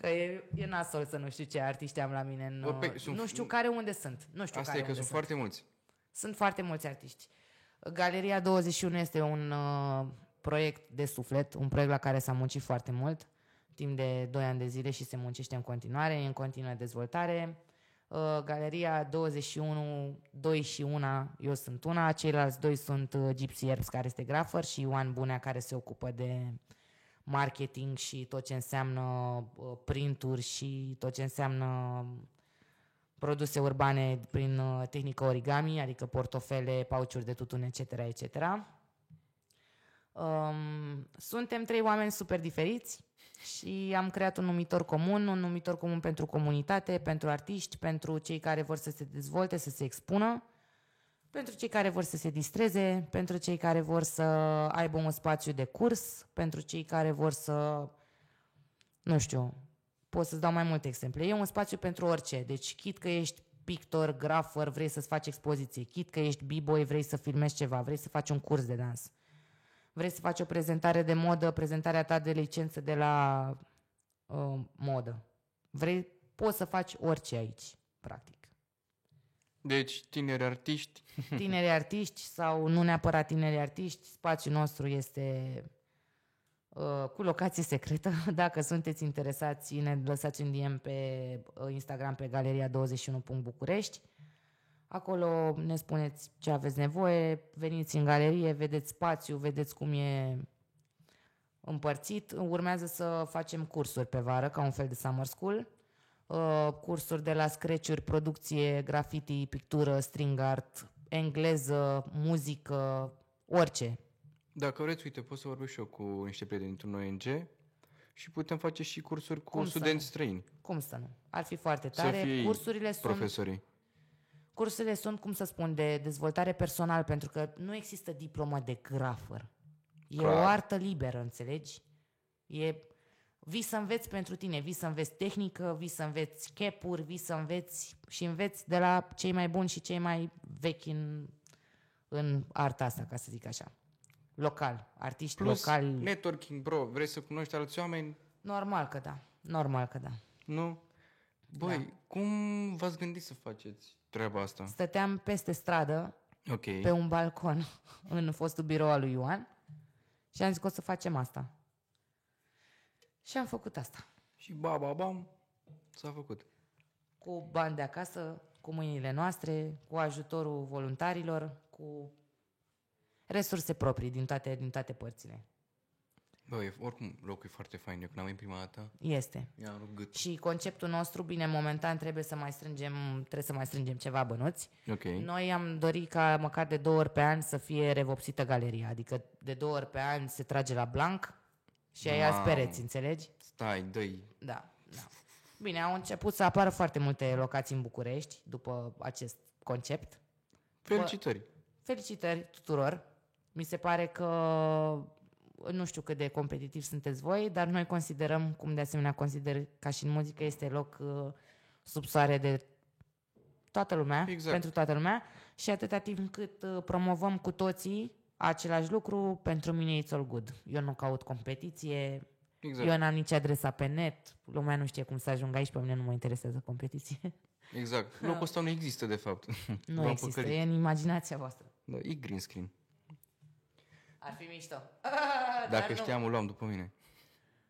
Că e, e nasol să nu știu ce artiști am la mine. În, Ope, sunt, nu știu care unde sunt. Nu știu asta care e că unde sunt, sunt foarte mulți. Sunt foarte mulți artiști. Galeria douăzeci și unu este un uh, proiect de suflet, un proiect la care s-a muncit foarte mult, timp de doi ani de zile și se muncește în continuare, în continuă dezvoltare. Uh, Galeria douăzeci și unu, doi și una, eu sunt una, ceilalți doi sunt uh, Gypsy Herbs, care este grafer, și Ioan Bunea, care se ocupă de marketing și tot ce înseamnă uh, printuri și tot ce înseamnă... Uh, produse urbane prin uh, tehnică origami, adică portofele, pauciuri de tutun, et cetera, et cetera. Um, suntem trei oameni super diferiți și am creat un numitor comun, un numitor comun pentru comunitate, pentru artiști, pentru cei care vor să se dezvolte, să se expună, pentru cei care vor să se distreze, pentru cei care vor să aibă un spațiu de curs, pentru cei care vor să, nu știu... Pot să-ți dau mai multe exemple. E un spațiu pentru orice. Deci, chit că ești pictor, grafer, vrei să-ți faci expoziție, chit că ești b-boy, vrei să filmezi ceva, vrei să faci un curs de dans, vrei să faci o prezentare de modă, prezentarea ta de licență de la uh, modă. Vrei, poți să faci orice aici, practic. Deci, tineri artiști. Tineri artiști sau nu neapărat tineri artiști, spațiul nostru este uh, cu locație secretă. Dacă sunteți interesați, ne lăsați un D M pe Instagram, pe galeria douăzeci și unu punct bucurești. Acolo ne spuneți ce aveți nevoie, veniți în galerie, vedeți spațiu, vedeți cum e împărțit. Urmează să facem cursuri pe vară, ca un fel de summer school. Uh, cursuri de la scratch-uri, producție, graffiti, pictură, string art, engleză, muzică, orice. Dacă vreți, uite, pot să vorbesc și eu cu niște prieteni dintr-un O N G și putem face și cursuri cu studenți străini. Cum să nu? Ar fi foarte tare. Cursurile sunt... profesorii. Cursurile sunt, cum să spun, de dezvoltare personală, pentru că nu există diplomă de grafer. E clar. O artă liberă, înțelegi? E... Vii să înveți pentru tine, vii să înveți tehnică, vii să înveți cap-uri, vii să înveți și înveți de la cei mai buni și cei mai vechi în, în arta asta, ca să zic așa. Local, artiști plus locali. Networking, bro, vrei să cunoști alți oameni? Normal că da, normal că da. Nu? Băi, da. Cum v-ați gândit să faceți treaba asta? Stăteam peste stradă, okay, pe un balcon, în fostul birou al lui Ioan și am zis că o să facem asta. Și am făcut asta. Și ba, ba, bam, s-a făcut. Cu bani de acasă, cu mâinile noastre, cu ajutorul voluntarilor, cu resurse proprii din toate, din toate părțile. Băi, oricum locul e foarte fain, eu când am venit prima dată. Este. I-am rupt gât. Și conceptul nostru, bine, momentan trebuie să mai strângem, trebuie să mai strângem ceva bănuți. Okay. Noi am dorit ca măcar de două ori pe an să fie revopsită galeria, adică de două ori pe an se trage la blank. Și ai azi pereți, înțelegi? Stai, dă-i. Da, da. Bine, au început să apară foarte multe locații în București după acest concept. Felicitări. Bă, felicitări tuturor. Mi se pare că nu știu cât de competitiv sunteți voi, dar noi considerăm, cum de asemenea consider ca și în muzică, este loc uh, sub soare de toată lumea, exact, pentru toată lumea și atâta timp cât uh, promovăm cu toții același lucru, pentru mine it's all good. Eu nu caut competiție, exact, eu n-am nici adresa pe net, lumea nu știe cum să ajungă aici, pe mine nu mă interesează competiție. Exact. Locul ăsta nu există, de fapt. Nu există, păcărit. E în imaginația voastră. Da, e green screen. Ar fi mișto. Dacă știam, o luam după mine.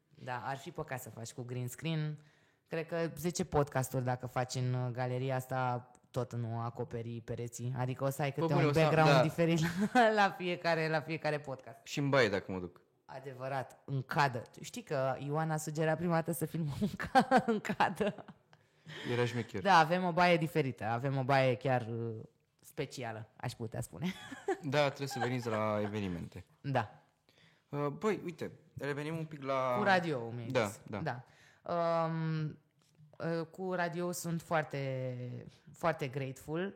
Da, ar fi păcat să faci cu green screen. Cred că zece podcasturi dacă faci în galeria asta... tot nu acoperi pereții. Adică o să ai câte Pă, bine, un background să, da, diferit la, la, fiecare, la fiecare podcast. Și în baie dacă mă duc. Adevărat, în cadă. Știi că Ioana sugera prima dată să filmăm în, ca, în cadă. Era șmecher. Da, avem o baie diferită. Avem o baie chiar specială, aș putea spune. Da, trebuie să veniți la evenimente. Da. Băi, uite, revenim un pic la... Cu radio-ul mi-ai da, zis. Da, da. Um, Cu radio sunt foarte, foarte grateful.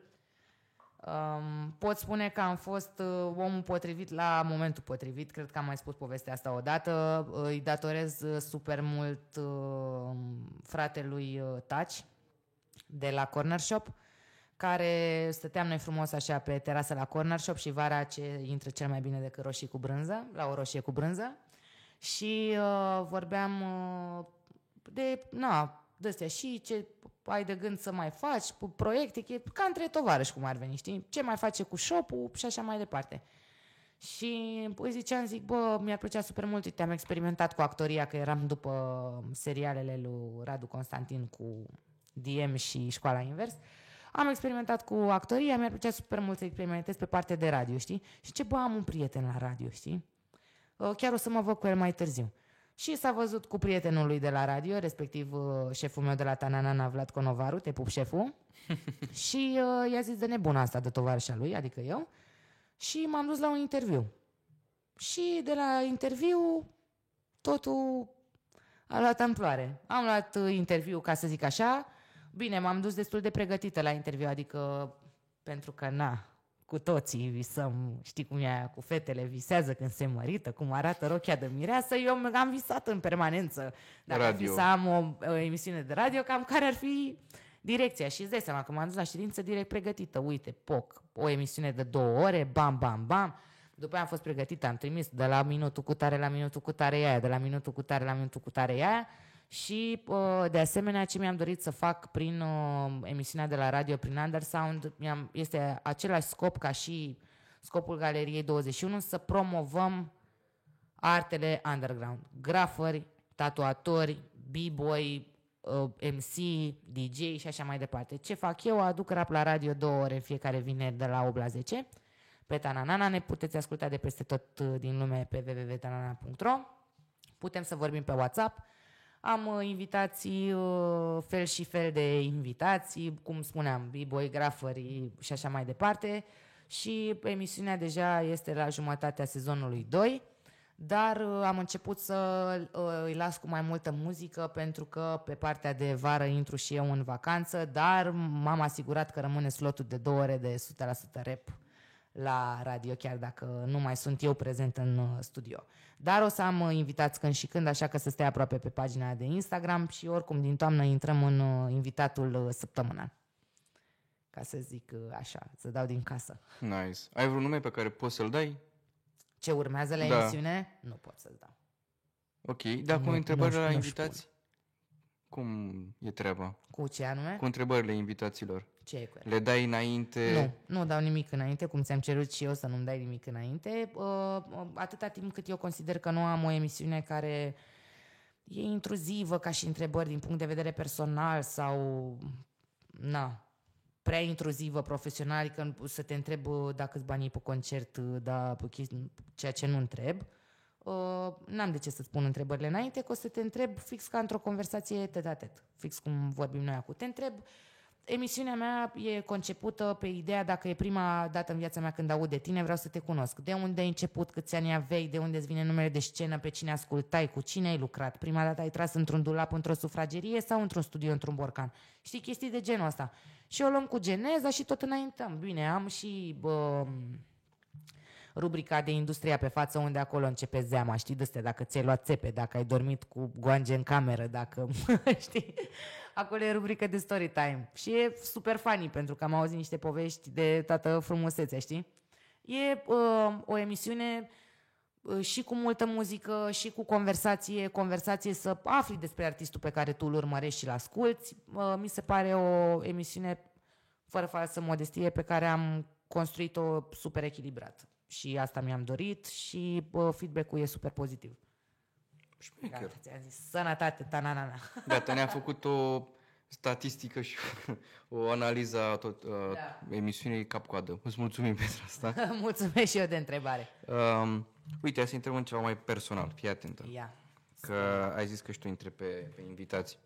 Um, pot spune că am fost omul potrivit la momentul potrivit. Cred că am mai spus povestea asta odată. Îi datorez super mult uh, fratelui Taci de la Cornershop, care stăteam noi frumos așa pe terasă la Cornershop și vara ce intră cel mai bine decât roșii cu brânză, la o roșie cu brânză. Și uh, vorbeam uh, de... na, de-astea și ce ai de gând să mai faci, proiecte, ca între tovarăși cum ar veni, știi? Ce mai face cu shop-ul și așa mai departe. Și îi ziceam, zic, bă, mi-ar plăcea super mult, uite, am experimentat cu actoria, că eram după serialele lui Radu Constantin cu D M și Școala Invers. Am experimentat cu actoria, mi-ar plăcea super mult să experimentez pe partea de radio, știi? Și ce, bă, am un prieten la radio, știi? Chiar o să mă văd cu el mai târziu. Și s-a văzut cu prietenul lui de la radio, respectiv șeful meu de la Tanana, Vlad Conovaru, te pup șeful, și uh, i-a zis de nebună asta de tovarășa lui, adică eu, și m-am dus la un interviu. Și de la interviu totul a luat amploare. Am luat interviu, ca să zic așa, bine, m-am dus destul de pregătită la interviu, adică pentru că na... Cu toții visăm, știi cum e aia, cu fetele visează când se mărită, cum arată rochia de mireasă, eu am visat în permanență. Dacă ar fi să am o, o emisiune de radio, cam care ar fi direcția. Și îți dai seama că m-am dus la ședință direct pregătită. Uite, poc, o emisiune de două ore, bam, bam, bam. După aia am fost pregătită, am trimis de la minutul cu tare la minutul cu tare aia, de la minutul cu tare la minutul cu tare aia. Și de asemenea ce mi-am dorit să fac prin emisiunea de la radio, prin Undersound, este același scop ca și scopul Galeriei douăzeci și unu, să promovăm artele underground. Grafări, tatuatori, b-boy, M C, D J și așa mai departe. Ce fac eu? Aduc rap la radio două ore în fiecare vineri de la opt la zece pe Tanana. Ne puteți asculta de peste tot din lume pe w w w punct tanana punct r o. Putem să vorbim pe WhatsApp. Am invitații, fel și fel de invitații, cum spuneam, b-boy, grafări și așa mai departe. Și emisiunea deja este la jumătatea sezonului doi, dar am început să îi las cu mai multă muzică pentru că pe partea de vară intru și eu în vacanță, dar m-am asigurat că rămâne slotul de două ore de o sută la sută rap la radio, chiar dacă nu mai sunt eu prezent în studio. Dar o să am invitați când și când, așa că să stai aproape pe pagina de Instagram și oricum din toamnă intrăm în invitatul săptămânal. Ca să zic așa, să dau din casă. Nice. Ai vreun nume pe care poți să-l dai? Ce urmează la da. emisiune? Nu pot să-l dau. Ok, dar cu întrebările la invitați? Cum e treaba? Cu ce anume? Cu întrebările invitaților. Ce e cu ele? Le dai înainte? Nu, nu dau nimic înainte, cum ți-am cerut și eu să nu-mi dai nimic înainte. Atâta timp cât eu consider că nu am o emisiune care e intruzivă ca și întrebări din punct de vedere personal sau... Na... prea intruzivă, profesional, că să te întreb dacă îți banii pe concert, da, ceea ce nu întreb. N-am de ce să-ți pun întrebările înainte, că o să te întreb fix ca într-o conversație tet-a-tet, fix cum vorbim noi acum. Te întreb, emisiunea mea e concepută pe ideea dacă e prima dată în viața mea când aud de tine, vreau să te cunosc. De unde ai început, câți ani aveai, de unde îți vine numele de scenă, pe cine ascultai, cu cine ai lucrat, prima dată ai tras într-un dulap, într-o sufragerie sau într-un studio, într-un borcan. Știi, chestii de genul ăsta. Și o luăm cu geneza și tot înaintăm. Bine, am și bă, rubrica de industria pe față, unde acolo începe zeama, știi, de-astea, dacă ți-ai luat țepe, dacă ai dormit cu goange în cameră, dacă, știi, acolo e rubrica de story time. Și e super funny, pentru că am auzit niște povești de toată frumusețea, știi? E bă, o emisiune... și cu multă muzică, și cu conversație, conversație să afli despre artistul pe care tu îl urmărești și-l asculți. Mi se pare o emisiune fără falsă modestie pe care am construit-o super echilibrat. Și asta mi-am dorit și feedback-ul e super pozitiv. Gata, ți-am zis, sănătate, tananana. Gata, ne-a făcut o statistică și o analiză a tot, uh, da. emisiunii cap-coadă. Îți mulțumim pentru asta. Mulțumesc și eu de întrebare. Um, Uite, hai să întrebăm ceva mai personal, fii atentă. Ia. Că ai zis că și tu intri pe, pe invitații.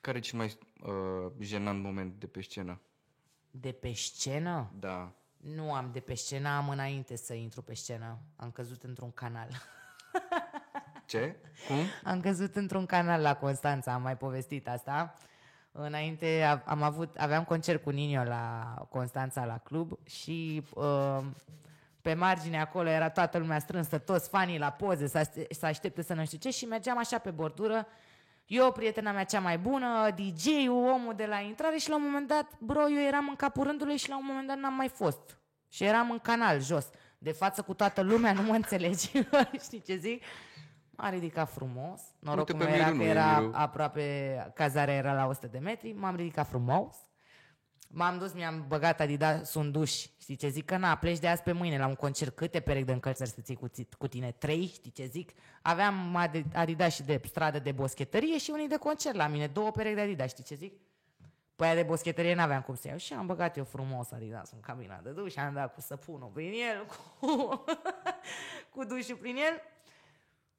Care e cel mai uh, jenant moment de pe scenă? De pe scenă? Da. Nu am de pe scenă, am înainte să intru pe scenă. Am căzut într-un canal. Ce? Cum? Am căzut într-un canal la Constanța, am mai povestit asta. Înainte am avut, aveam concert cu Nino la Constanța, la club și... Uh, pe margine acolo era toată lumea strânsă, toți fanii la poze, să aștepte să nu știu ce și mergeam așa pe bordură. Eu, prietena mea cea mai bună, D J-ul, omul de la intrare și la un moment dat, bro, eu eram în capul rândului și la un moment dat n-am mai fost. Și eram în canal, jos, de față cu toată lumea, nu mă înțelegi, știi ce zic? M-a ridicat frumos, norocul meu era că era aproape, cazarea era la o sută de metri, m-am ridicat frumos. M-am dus, mi-am băgat Adidas în duș. Știi ce zic? Că na, pleci de azi pe mâine la un concert. Câte perechi de încălțări să ții cu tine? Trei, știi ce zic? Aveam Adidas și de stradă de boschetărie și unii de concert la mine. Două perechi de Adidas, știi ce zic? Pe aia de boschetărie n-aveam cum să iau. Și am băgat eu frumos Adidas în cabina de duș. Am dat cu săpunul prin el, cu, cu dușul prin el.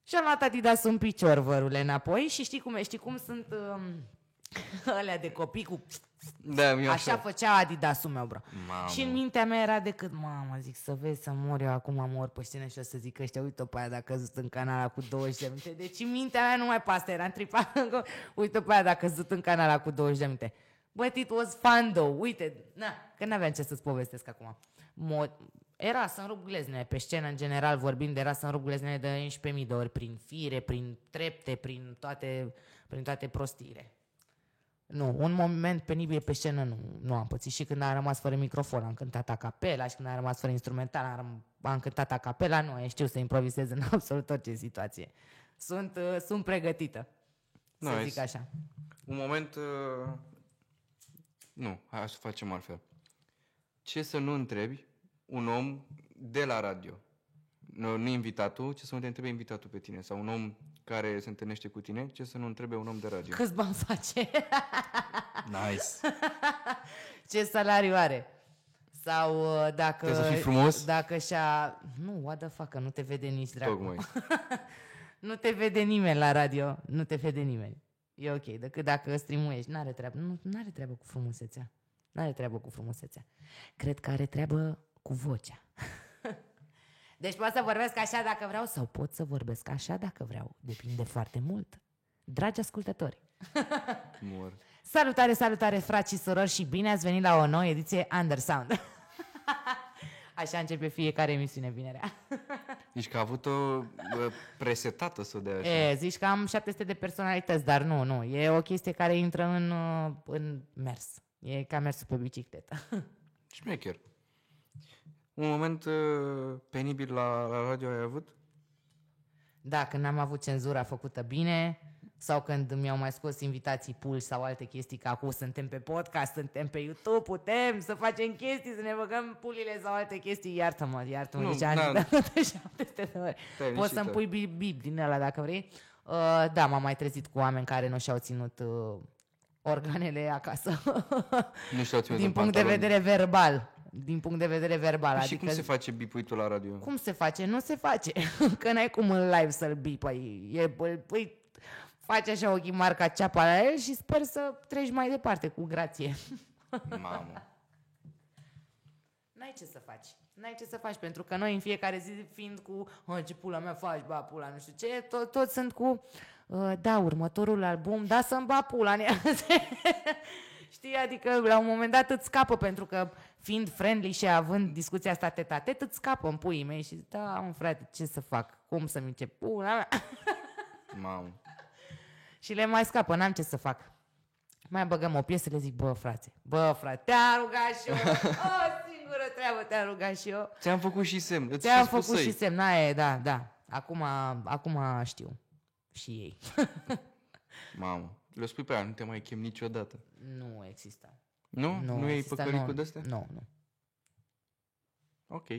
Și am luat Adidas în picior, vărule, înapoi. Și știi cum, știi cum sunt... Um, alea de copii cu... Da, așa, așa făcea Adidasul meu, bro. Mamă. Și în mintea mea era decât, mamă, zic, să vezi să mor eu acum, mor pe scenă și o să zic ăștia, uite-o pe aia, dacă căzut în canala cu douăzeci de minute. Deci în mintea mea numai pe asta era întripată, uite-o pe aia, dacă căzut în canala cu douăzeci de minute. But it was fun, though, uite, na, că n-aveam ce să-ți povestesc acum. Mo- era să-mi rup gleznele, pe scenă în general vorbind, era să-mi rup gleznele de unsprezece mii de ori, prin fire, prin trepte, prin toate, prin toate prostiile. Nu, un moment penibil pe scenă nu, nu am pățit. Și când am rămas fără microfon am cântat acapela, și când am rămas fără instrumental am, am cântat acapela. Nu, eu știu să improvizez în absolut orice situație. Sunt, uh, sunt pregătită, no, să zic așa. Un moment... Uh, nu, hai să facem altfel. Ce să nu întrebi un om de la radio? Nu, nu invitatul, ce să nu te întrebe invitatul pe tine? Sau un om care se întâlnește cu tine, ce să nu întrebe un om de radio? Câți bani face? Nice! Ce salariu are? Sau dacă... Trebuie să fii frumos? Dacă și-a... Nu, what the fuck, nu te vede nici dracu. Nu te vede nimeni la radio. Nu te vede nimeni. E ok, decât dacă streamuiești. N-are treabă. Nu, n-are treabă cu frumusețea. N-are treabă cu frumusețea. Cred că are treabă cu vocea. Deci pot să vorbesc așa dacă vreau sau pot să vorbesc așa dacă vreau. Depinde foarte mult. Dragi ascultători. Mor. Salutare, salutare, frați și sorori, și bine ați venit la o nouă ediție Undersound. Așa începe fiecare emisiune vinerea. Zici că a avut-o presetată să dea așa. E, zici că am șapte sute de personalități, dar nu, nu. E o chestie care intră în, în mers. E ca mersul pe bicicletă. Șmecher. Un moment uh, penibil la, la radio ai avut? Da, când n-am avut cenzura făcută bine, sau când mi-au mai scos invitații pulși sau alte chestii, că acum suntem pe podcast, suntem pe YouTube, putem să facem chestii, să ne băgăm pulile sau alte chestii. Iartă-mă, iartă-mă, nu, nici ani, da, dar de șapte sute de ori. Poți să-mi pui bip-bip din ăla dacă vrei. Uh, da, m-am mai trezit cu oameni care nu și-au ținut... Uh, organele acasă. Din punct de vedere verbal. Din punct de vedere verbal. Și adică cum se face bipuitul la radio? Cum se face? Nu se face. Că n-ai cum în live să-l bipai. E, păi, faci așa ochii mari ca ceapa la el și sper să treci mai departe cu grație. Mamă. N-ai ce să faci. N-ai ce să faci, pentru că noi în fiecare zi fiind cu ce pula mea faci, ba pula, nu știu ce, toți tot sunt cu uh, da, următorul album, da să-mi ba pula. Știi, adică la un moment dat îți scapă, pentru că fiind friendly și având discuția asta tet-a-tet, îți scapă în puii mei și zic, da, mă, frate, ce să fac, cum să-mi încep pula mea. Mamă. Și le mai scapă, n-am ce să fac. Mai băgăm o piesă, le zic, bă, frate, bă, frate, te-am rugat și eu, o singură treabă te-am rugat și eu. Ți-am făcut și semn. Îți Ți-am făcut să-i. și semn, aia, da, da. Acum, acum știu. Și ei. Mamă, le spui pe aia, nu te mai chem niciodată. Nu există. Nu? Nu, nu există, ei păcărit cu de-astea? Nu, nu. Ok.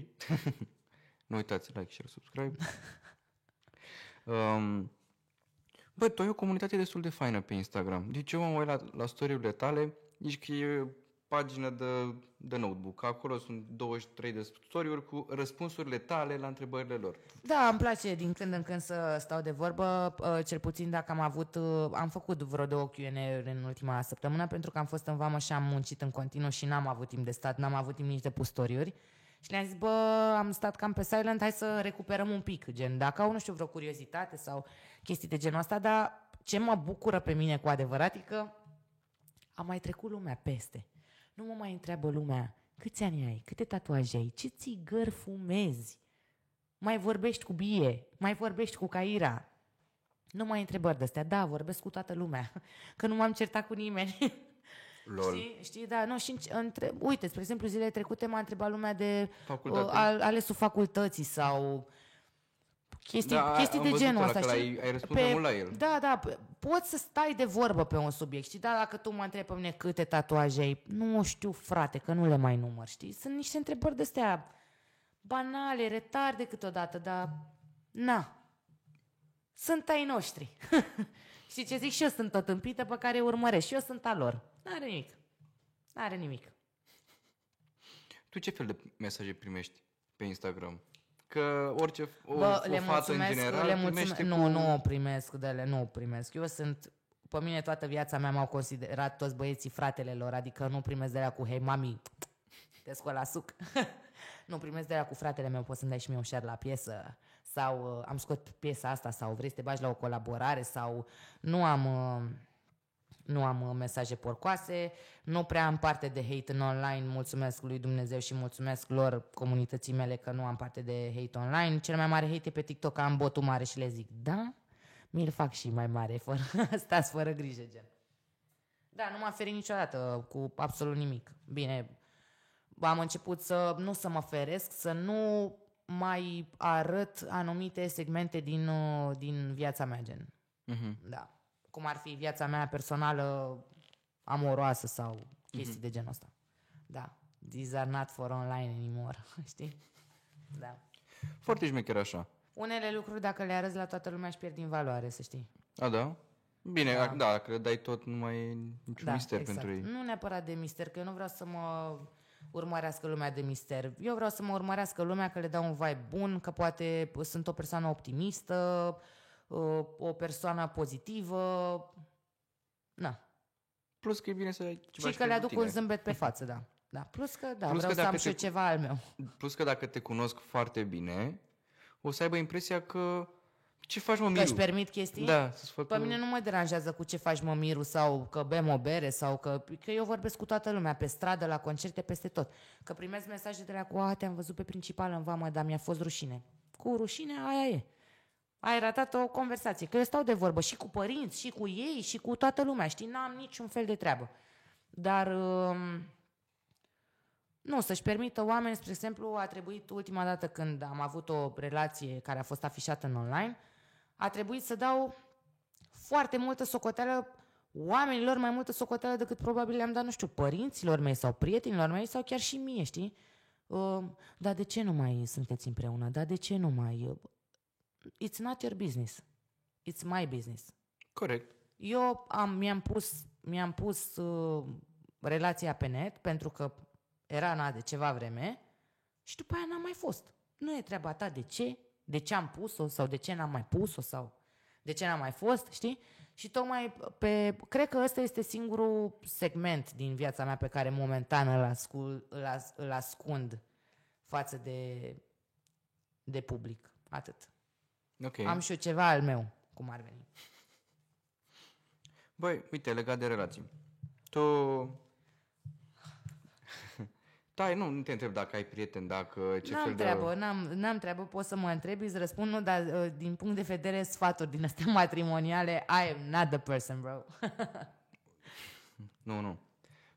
Nu uitați, like, share, subscribe. um... Bă, tu ai o comunitate destul de faină pe Instagram. Deci eu mă uit la, la story-urile tale, zici că e pagină de, de notebook. Acolo sunt douăzeci și trei de story-uri cu răspunsurile tale la întrebările lor. Da, îmi place din când în când să stau de vorbă, cel puțin dacă am avut... Am făcut vreo două Q and A-uri în ultima săptămână, pentru că am fost în vamă și am muncit în continuu și n-am avut timp de stat, n-am avut timp nici de pus story-uri. Și le-am zis, bă, am stat cam pe silent, hai să recuperăm un pic, gen, dacă au, nu știu, vreo curiozitate sau chestii de genul ăsta, dar ce mă bucură pe mine cu adevărat e că a mai trecut lumea peste. Nu mă mai întreabă lumea, câți ani ai, câte tatuaje ai, ce țigări fumezi, mai vorbești cu Bie, mai vorbești cu Caira. Nu mai întrebări de-astea, da, vorbesc cu toată lumea, că nu m-am certat cu nimeni. Lol. Știi, știi, da, nu, și între, uite, spre exemplu, zilele trecute m-a întrebat lumea de uh, al, alesul facultății sau chestii, da, chestii de genul ăsta. Ai, ai răspuns pe, mult la el. Da, da, poți să stai de vorbă pe un subiect, știi, dar dacă tu mă întrebi pe mine câte tatuaje ai, nu știu, frate, că nu le mai număr, știi, sunt niște întrebări de-astea banale, retarde câteodată, dar na, sunt ai noștri. Știi ce zic? Și eu sunt o tâmpită pe care urmăresc și eu sunt a lor. N-are nimic. N-are nimic. Tu ce fel de mesaje primești pe Instagram? Că orice o, Bă, o fată în general le mulțumesc. Nu, cu... nu primesc de ele, nu primesc. Eu sunt, pe mine toată viața mea m-au considerat toți băieții fratele lor, adică nu primesc de alea cu hei mami, te scol la suc. Nu primesc de alea cu fratele meu, poți să-mi dai și mie un share la piesă. Sau uh, am scot piesa asta, sau vrei să te bagi la o colaborare, sau nu am, uh, nu am uh, mesaje porcoase, nu prea am parte de hate în online, mulțumesc lui Dumnezeu și mulțumesc lor, comunității mele, că nu am parte de hate online. Cel mai mare hate e pe TikTok, că am botul mare și le zic, da, mi-l fac și mai mare, fără, stați fără grijă, gen. Da, nu m-am ferit niciodată cu absolut nimic. Bine, am început să nu să mă feresc, să nu mai arăt anumite segmente din, din viața mea, gen. Mm-hmm. Da. Cum ar fi viața mea personală, amoroasă sau chestii mm-hmm. de genul ăsta. Da. These are not for online anymore, știi? Da. Foarte șmecher așa. Unele lucruri, dacă le arăți la toată lumea, își pierd din valoare, să știi. A, da? Bine, da, da, că dai tot, nu mai e niciun da, mister exact. Pentru ei. Nu neapărat de mister, că eu nu vreau să mă urmărească lumea de mister. Eu vreau să mă urmărească lumea că le dau un vibe bun, că poate sunt o persoană optimistă, o persoană pozitivă. Na. Plus că e bine să ai ceva. Și că le aduc un zâmbet pe față, da. Da. Plus că, da, plus vreau că să am și te... ceva al meu. Plus că dacă te cunosc foarte bine, o să aibă impresia că ce faci, mă, Miru? Că își permit chestii? Da, să-ți fac. Pe mine nu mă deranjează cu ce faci, mă, Miru, sau că bem o bere, sau că... Că eu vorbesc cu toată lumea, pe stradă, la concerte, peste tot. Că primesc mesaje de la cu, a, te-am văzut pe principal în Vama, dar mi-a fost rușine. Cu rușine, aia e. Ai ratat o conversație. Că eu stau de vorbă și cu părinți, și cu ei, și cu toată lumea. Știi, n-am niciun fel de treabă. Dar... Um... Nu, să-și permită oameni, spre exemplu, a trebuit ultima dată când am avut o relație care a fost afișată în online, a trebuit să dau foarte multă socoteală oamenilor, mai multă socoteală decât probabil le-am dat, nu știu, părinților mei sau prietenilor mei sau chiar și mie, știi? Uh, dar de ce nu mai sunteți împreună? Dar de ce nu mai... It's not your business. It's my business. Corect. Eu am, mi-am pus, mi-am pus uh, relația pe net pentru că era na de ceva vreme și după aia n-am mai fost. Nu e treaba ta de ce, de ce am pus-o sau de ce n-am mai pus-o sau de ce n-am mai fost, știi? Și tocmai pe... Cred că ăsta este singurul segment din viața mea pe care momentan îl ascund, îl, as, îl ascund față de, de public. Atât. Okay. Am și eu ceva al meu, cum ar veni. Băi, uite, legat de relații. Tu... Da, nu, nu te întreb dacă ai prieteni, dacă ce n-am fel treabă, de... N-am treabă, n-am treabă, poți să mă întrebi, îți răspund, nu, dar din punct de vedere sfaturi din astea matrimoniale, I am not the person, bro. Nu, nu.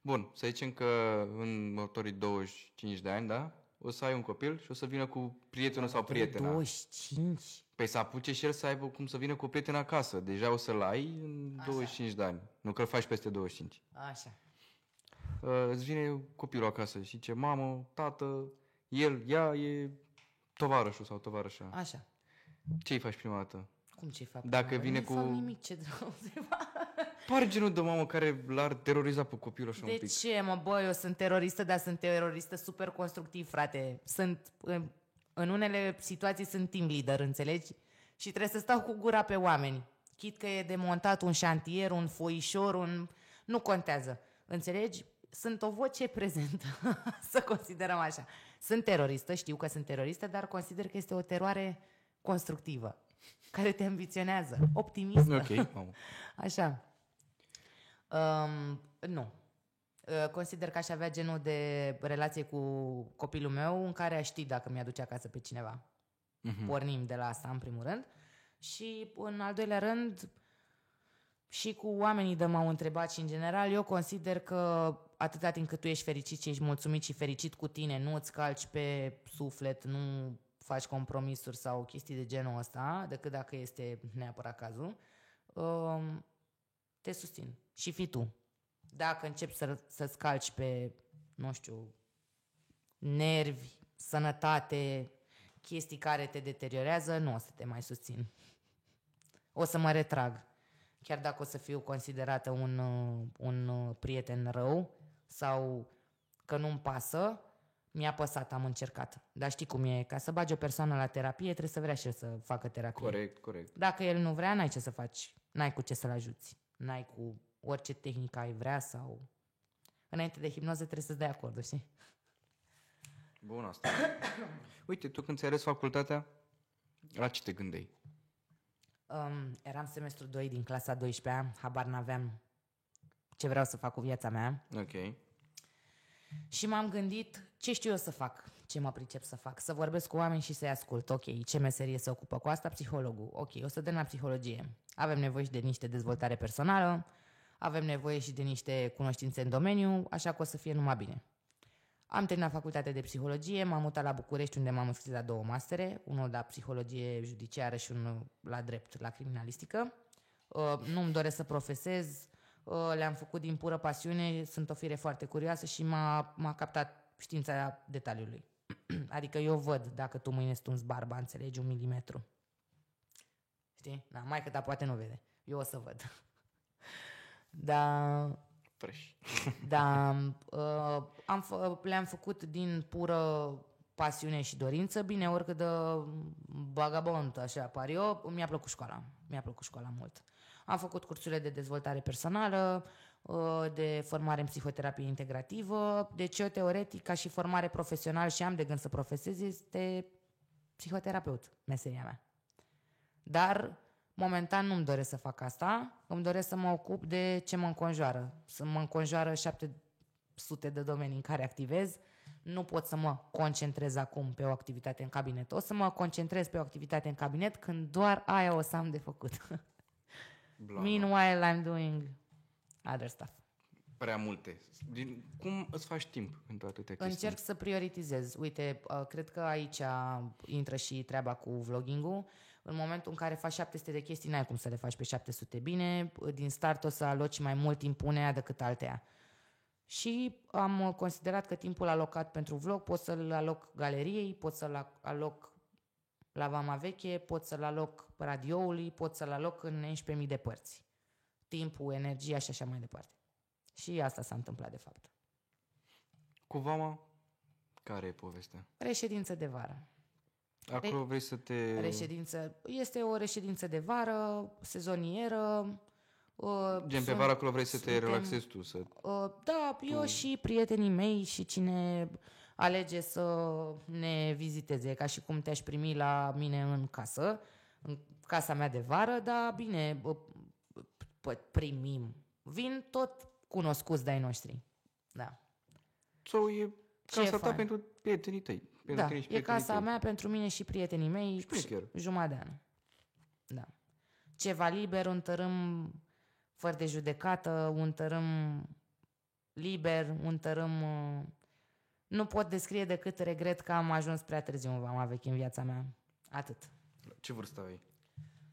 Bun, să zicem că în următorii douăzeci și cinci de ani, da, o să ai un copil și o să vină cu prietenul sau prietena. douăzeci și cinci? Păi să apuce și el să aibă cum să vină cu prietena acasă. Deja o să-l ai în așa. douăzeci și cinci de ani. Nu că îl faci peste douăzeci și cinci. Așa. Uh, îți vine copilul acasă și zice, mamă, tată, el, ea e tovarășul sau tovarășa. Așa. Ce-i faci prima dată? Cum ce-i faci? Dacă prima vine cu... Nu-i fac nimic, ce drău se Pare genul de mamă care l-ar teroriza pe copilul așa de un pic. De ce, mă, bă, eu sunt teroristă, dar sunt teroristă super constructiv, frate. Sunt, în, în unele situații sunt team leader, înțelegi? Și trebuie să stau cu gura pe oameni. Chit că e demontat un șantier, un foișor, un... Nu contează, înțelegi? Sunt o voce prezentă, să considerăm așa. Sunt teroristă, știu că sunt teroristă, dar consider că este o teroare constructivă, care te ambiționează, optimistă. Ok, mamă. Așa. Um, nu. Consider că aș avea genul de relație cu copilul meu în care aș ști dacă mi-aduce acasă pe cineva. Mm-hmm. Pornim de la asta, în primul rând. Și în al doilea rând, și cu oamenii de m-au întrebat și în general, eu consider că atâta timp cât tu ești fericit și ești mulțumit și fericit cu tine, nu îți calci pe suflet, nu faci compromisuri sau chestii de genul ăsta, decât dacă este neapărat cazul, te susțin. Și fii tu. Dacă începi să, să-ți calci pe, nu știu, nervi, sănătate, chestii care te deteriorează, nu o să te mai susțin. O să mă retrag. Chiar dacă o să fiu considerată un, un prieten rău sau că nu-mi pasă, mi-a păsat, am încercat. Dar știi cum e, ca să bagi o persoană la terapie, trebuie să vrea și el să facă terapie. Corect, corect. Dacă el nu vrea, n-ai ce să faci, n-ai cu ce să-l ajuți, n-ai cu orice tehnică ai vrea sau... Înainte de hipnoză trebuie să-ți dai acordul, știi? Bun, asta. Uite, tu când ți-ai ales facultatea, la ce te gândeai? Um, eram semestru doi din clasa a douăsprezecea, habar n-aveam ce vreau să fac cu viața mea. Ok. Și m-am gândit ce știu eu să fac, ce mă pricep să fac, să vorbesc cu oameni și să-i ascult. Ok, ce meserie se ocupă cu asta? Psihologul. Ok, o să dăm la psihologie. Avem nevoie și de niște dezvoltare personală, Avem nevoie și de niște cunoștințe în domeniu, așa că o să fie numai bine. Am terminat facultatea de psihologie, m-am mutat la București unde m-am înscris la două mastere, unul la psihologie judiciară și unul la drept, la criminalistică. Nu îmi doresc să profesez, le-am făcut din pură pasiune, sunt o fire foarte curioasă și m-a, m-a captat știința detaliului. Adică eu văd dacă tu mâine stunzi barba, înțelegi, un milimetru. Știi? Da, maică, dar poate nu vede. Eu o să văd. Dar... Preș. Da, uh, am f- le-am făcut din pură pasiune și dorință, bine, oricât de vagabond, așa par eu, mi-a plăcut școala, mi-a plăcut școala mult. Am făcut cursurile de dezvoltare personală, uh, de formare în psihoterapie integrativă, deci eu teoretic, ca și formare profesională și am de gând să profesez, este psihoterapeut, meseria mea. Dar... momentan nu-mi doresc să fac asta, îmi doresc să mă ocup de ce mă înconjoară. Să mă înconjoară șapte sute de domenii în care activez. Nu pot să mă concentrez acum pe o activitate în cabinet. O să mă concentrez pe o activitate în cabinet când doar aia o să am de făcut. Meanwhile, I'm doing other stuff. Prea multe. Din, cum îți faci timp în toate aceste chestii? Încerc să prioritizez. Uite, cred că aici intră și treaba cu vlogging-ul. În momentul în care faci șapte sute de chestii, n-ai cum să le faci pe șapte sute bine. Din start o să aloci mai mult timp uneia decât alteia. Și am considerat că timpul alocat pentru vlog pot să-l aloc galeriei, pot să-l aloc la Vama Veche, pot să-l aloc radioului, pot să-l aloc în unsprezece mii de părți. Timpul, energia și așa mai departe. Și asta s-a întâmplat de fapt. Cu Vama, care e povestea? Reședință de vară. Acolo vrei să te... Reședință. Este o reședință de vară, sezonieră. Gen, pe vară acolo vrei să te relaxezi tu. Să... Da, eu și prietenii mei și cine alege să ne viziteze, ca și cum te-aș primi la mine în casă, în casa mea de vară, dar bine, primim. Vin tot cunoscuți de-ai noștri. Da. Sau e casa ta pentru prietenii tăi. Da, e casa tăi. Mea pentru mine și prietenii mei jumătate de an. Da. Ceva liber, un tărâm fără de judecată, un tărâm liber, un tărâm... Nu pot descrie decât regret că am ajuns prea târziu în Vama Veche în viața mea. Atât. Ce vârstă ai?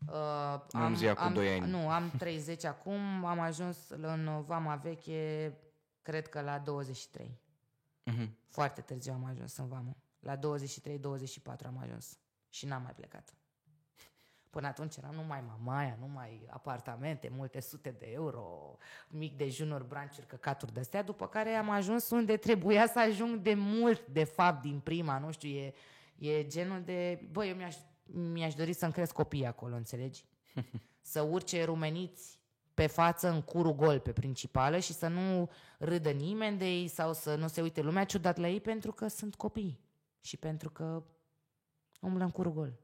Uh, am zis cu doi ani. Nu, am treizeci acum, am ajuns în Vama Veche cred că la douăzeci și trei. Mm-hmm. Foarte târziu am ajuns în Vama. La douăzeci și trei douăzeci și patru am ajuns. Și n-am mai plecat. Până atunci eram numai mamaia, numai apartamente, multe sute de euro, mic dejunuri, branciuri, căcaturi de-astea, după care am ajuns unde trebuia să ajung de mult, de fapt, din prima. Nu știu, e, e genul de... Bă, eu mi-aș, mi-aș dori să-mi cresc copiii acolo, înțelegi? Să urce rumeniți pe față în curul gol pe principală și să nu râdă nimeni de ei sau să nu se uite lumea ciudat la ei pentru că sunt copii și pentru că umblă în curul gol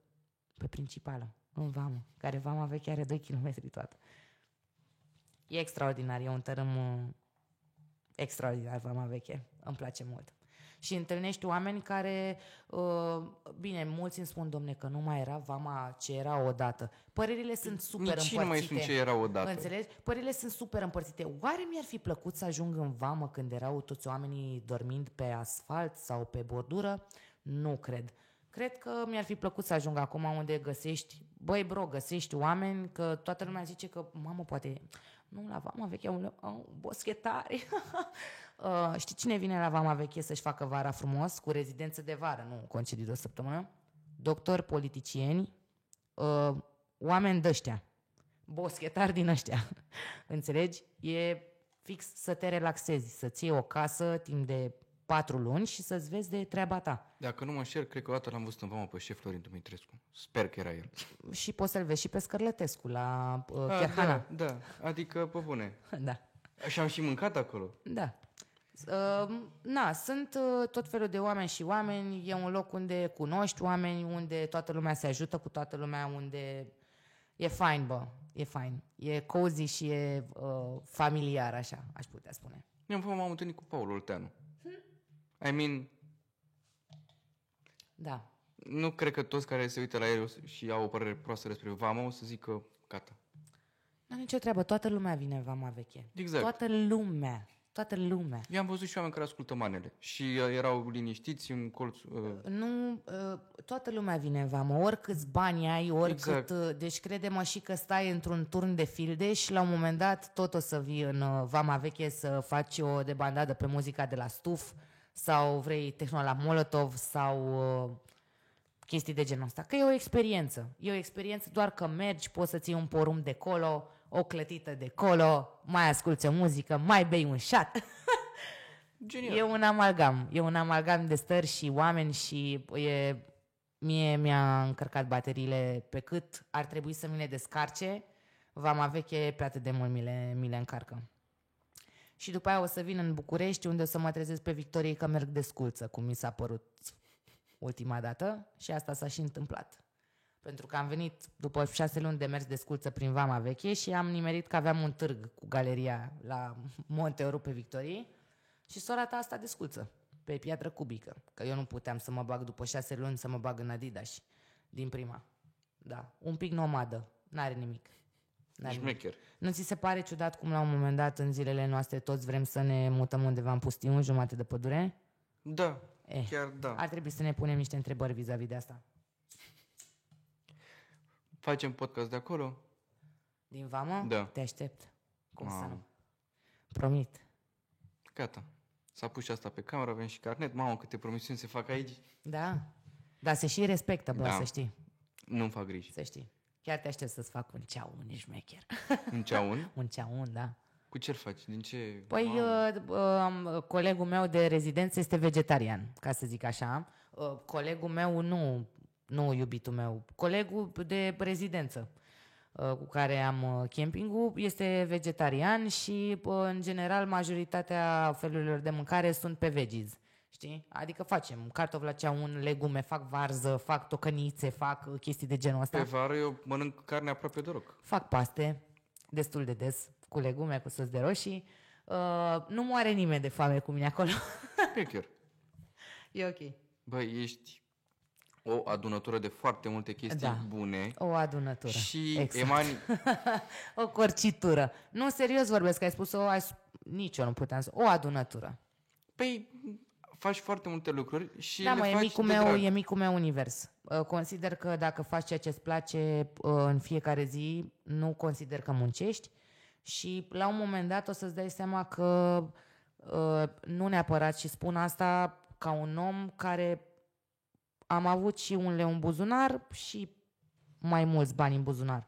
pe principală, în Vama, care Vama Veche are doi kilometri toată. E extraordinar, e un tărâm extraordinar Vama Veche, îmi place mult. Și întâlnești oameni care, uh, bine, mulți îmi spun, domne, că nu mai era Vama ce era odată. Părerile sunt super Nici împărțite. Nici nu mai sunt ce era odată. Înțelegi? Părerile sunt super împărțite. Oare mi-ar fi plăcut să ajung în Vama când erau toți oamenii dormind pe asfalt sau pe bordură? Nu cred. Cred că mi-ar fi plăcut să ajung acum unde găsești, băi bro, găsești oameni, că toată lumea zice că, mamă, poate... Nu, la Vama Veche, un oh, boschetari. uh, știi cine vine la Vama Veche să-și facă vara frumos, cu rezidență de vară, nu concediu de o săptămână? Doctori, politicieni, uh, oameni dăștea, boschetari din ăștia. Înțelegi? E fix să te relaxezi, să-ți iei o casă timp de patru luni și să-ți vezi de treaba ta. Dacă nu mă înșel, cred că o dată l-am văzut în Vama pe șef Florin Dumitrescu. Sper că era el. Și poți să-l vezi și pe Scărlătescu la uh, A, Cherhana. Da, da, adică pe bune. Da. Și am și mâncat acolo. Da. Uh, na, sunt uh, tot felul de oameni și oameni. E un loc unde cunoști oameni, unde toată lumea se ajută cu toată lumea, unde e fain, bă. E fain. E cozy și e uh, familiar, așa, aș putea spune. Eu m-am întâlnit cu Paul Olteanu. I mean, da. Nu cred că toți care se uită la el și au o părere proastă despre Vama o să zică gata. N-am nicio treabă, toată lumea vine în Vama Veche. Exact. Toată lumea. Toată lumea. Eu am văzut și oameni care ascultă manele și uh, erau liniștiți în colț. Uh... Nu, uh, toată lumea vine în vamă, oricâți bani ai, oricât... Exact. Uh, deci crede-mă și că stai într-un turn de filde și la un moment dat tot o să vii în uh, Vama Veche să faci o debandadă pe muzica de la Stuf sau vrei techno la Molotov sau uh, chestii de genul ăsta. Că e o experiență. E o experiență doar că mergi, poți să ții un porum de colo, o clătită de colo, mai asculți o muzică, mai bei un șat. Genial. E un amalgam. E un amalgam de stări și oameni și e, mie mi-a încărcat bateriile pe cât ar trebui să mi le descarce. Vama Veche pe atât de mult mi le, mi le încarcă. Și după aia o să vin în București, unde o să mă trezesc pe Victoriei că merg de sculță, cum mi s-a părut ultima dată. Și asta s-a și întâmplat. Pentru că am venit după șase luni de mers de sculță prin Vama Veche și am nimerit că aveam un târg cu galeria la Monteoru pe Victoriei și sora ta asta de sculță, pe piatră cubică, că eu nu puteam să mă bag după șase luni să mă bag în Adidas din prima. Da, un pic nomadă, n-are nimic. N-are nimic. Nu ți se pare ciudat cum la un moment dat în zilele noastre toți vrem să ne mutăm undeva în pustiu, în jumate de pădure? Da, eh, chiar da. Ar trebui să ne punem niște întrebări vis-a-vis de asta. Facem podcast de acolo? Din vama? Da. Te aștept. Cum să nu? Promit. Gata. S-a pus și asta pe cameră, avem și carnet. Mamă, câte promisiuni se fac aici. Da. Dar se și respectă, bă, da. Să știi. Nu-mi fac griji. Să știi. Chiar te aștept să-ți fac un ceaun, ești mecher. Un ceaun? Un ceaun, da. Cu ce-l faci? Din ce? Păi, uh, uh, colegul meu de rezidență este vegetarian, ca să zic așa. Uh, colegul meu nu... Nu, iubitul meu, colegul de rezidență cu care am campingul este vegetarian și, în general, majoritatea felurilor de mâncare sunt pe veggies, știi? Adică facem cartofi la ceaun, legume, fac varză, fac tocănițe, fac chestii de genul ăsta. Pe vară eu mănânc carne aproape de roc. Fac paste, destul de des, cu legume, cu sos de roșii. Uh, nu moare nimeni de foame cu mine acolo. E chiar. E ok. Băi, ești... O adunătură de foarte multe chestii da, bune. O adunătură. Și exact. Emani... o corcitură. Nu, serios vorbesc, că ai spus-o, aș... nici eu nu puteam să... O adunătură. Păi, faci foarte multe lucruri și da, le mă, faci e micul de meu, drag. E micul meu univers. Consider că dacă faci ceea ce-ți place în fiecare zi, nu consider că muncești și la un moment dat o să-ți dai seama că nu neapărat, și spun asta ca un om care... Am avut și un leu în buzunar și mai mulți bani în buzunar.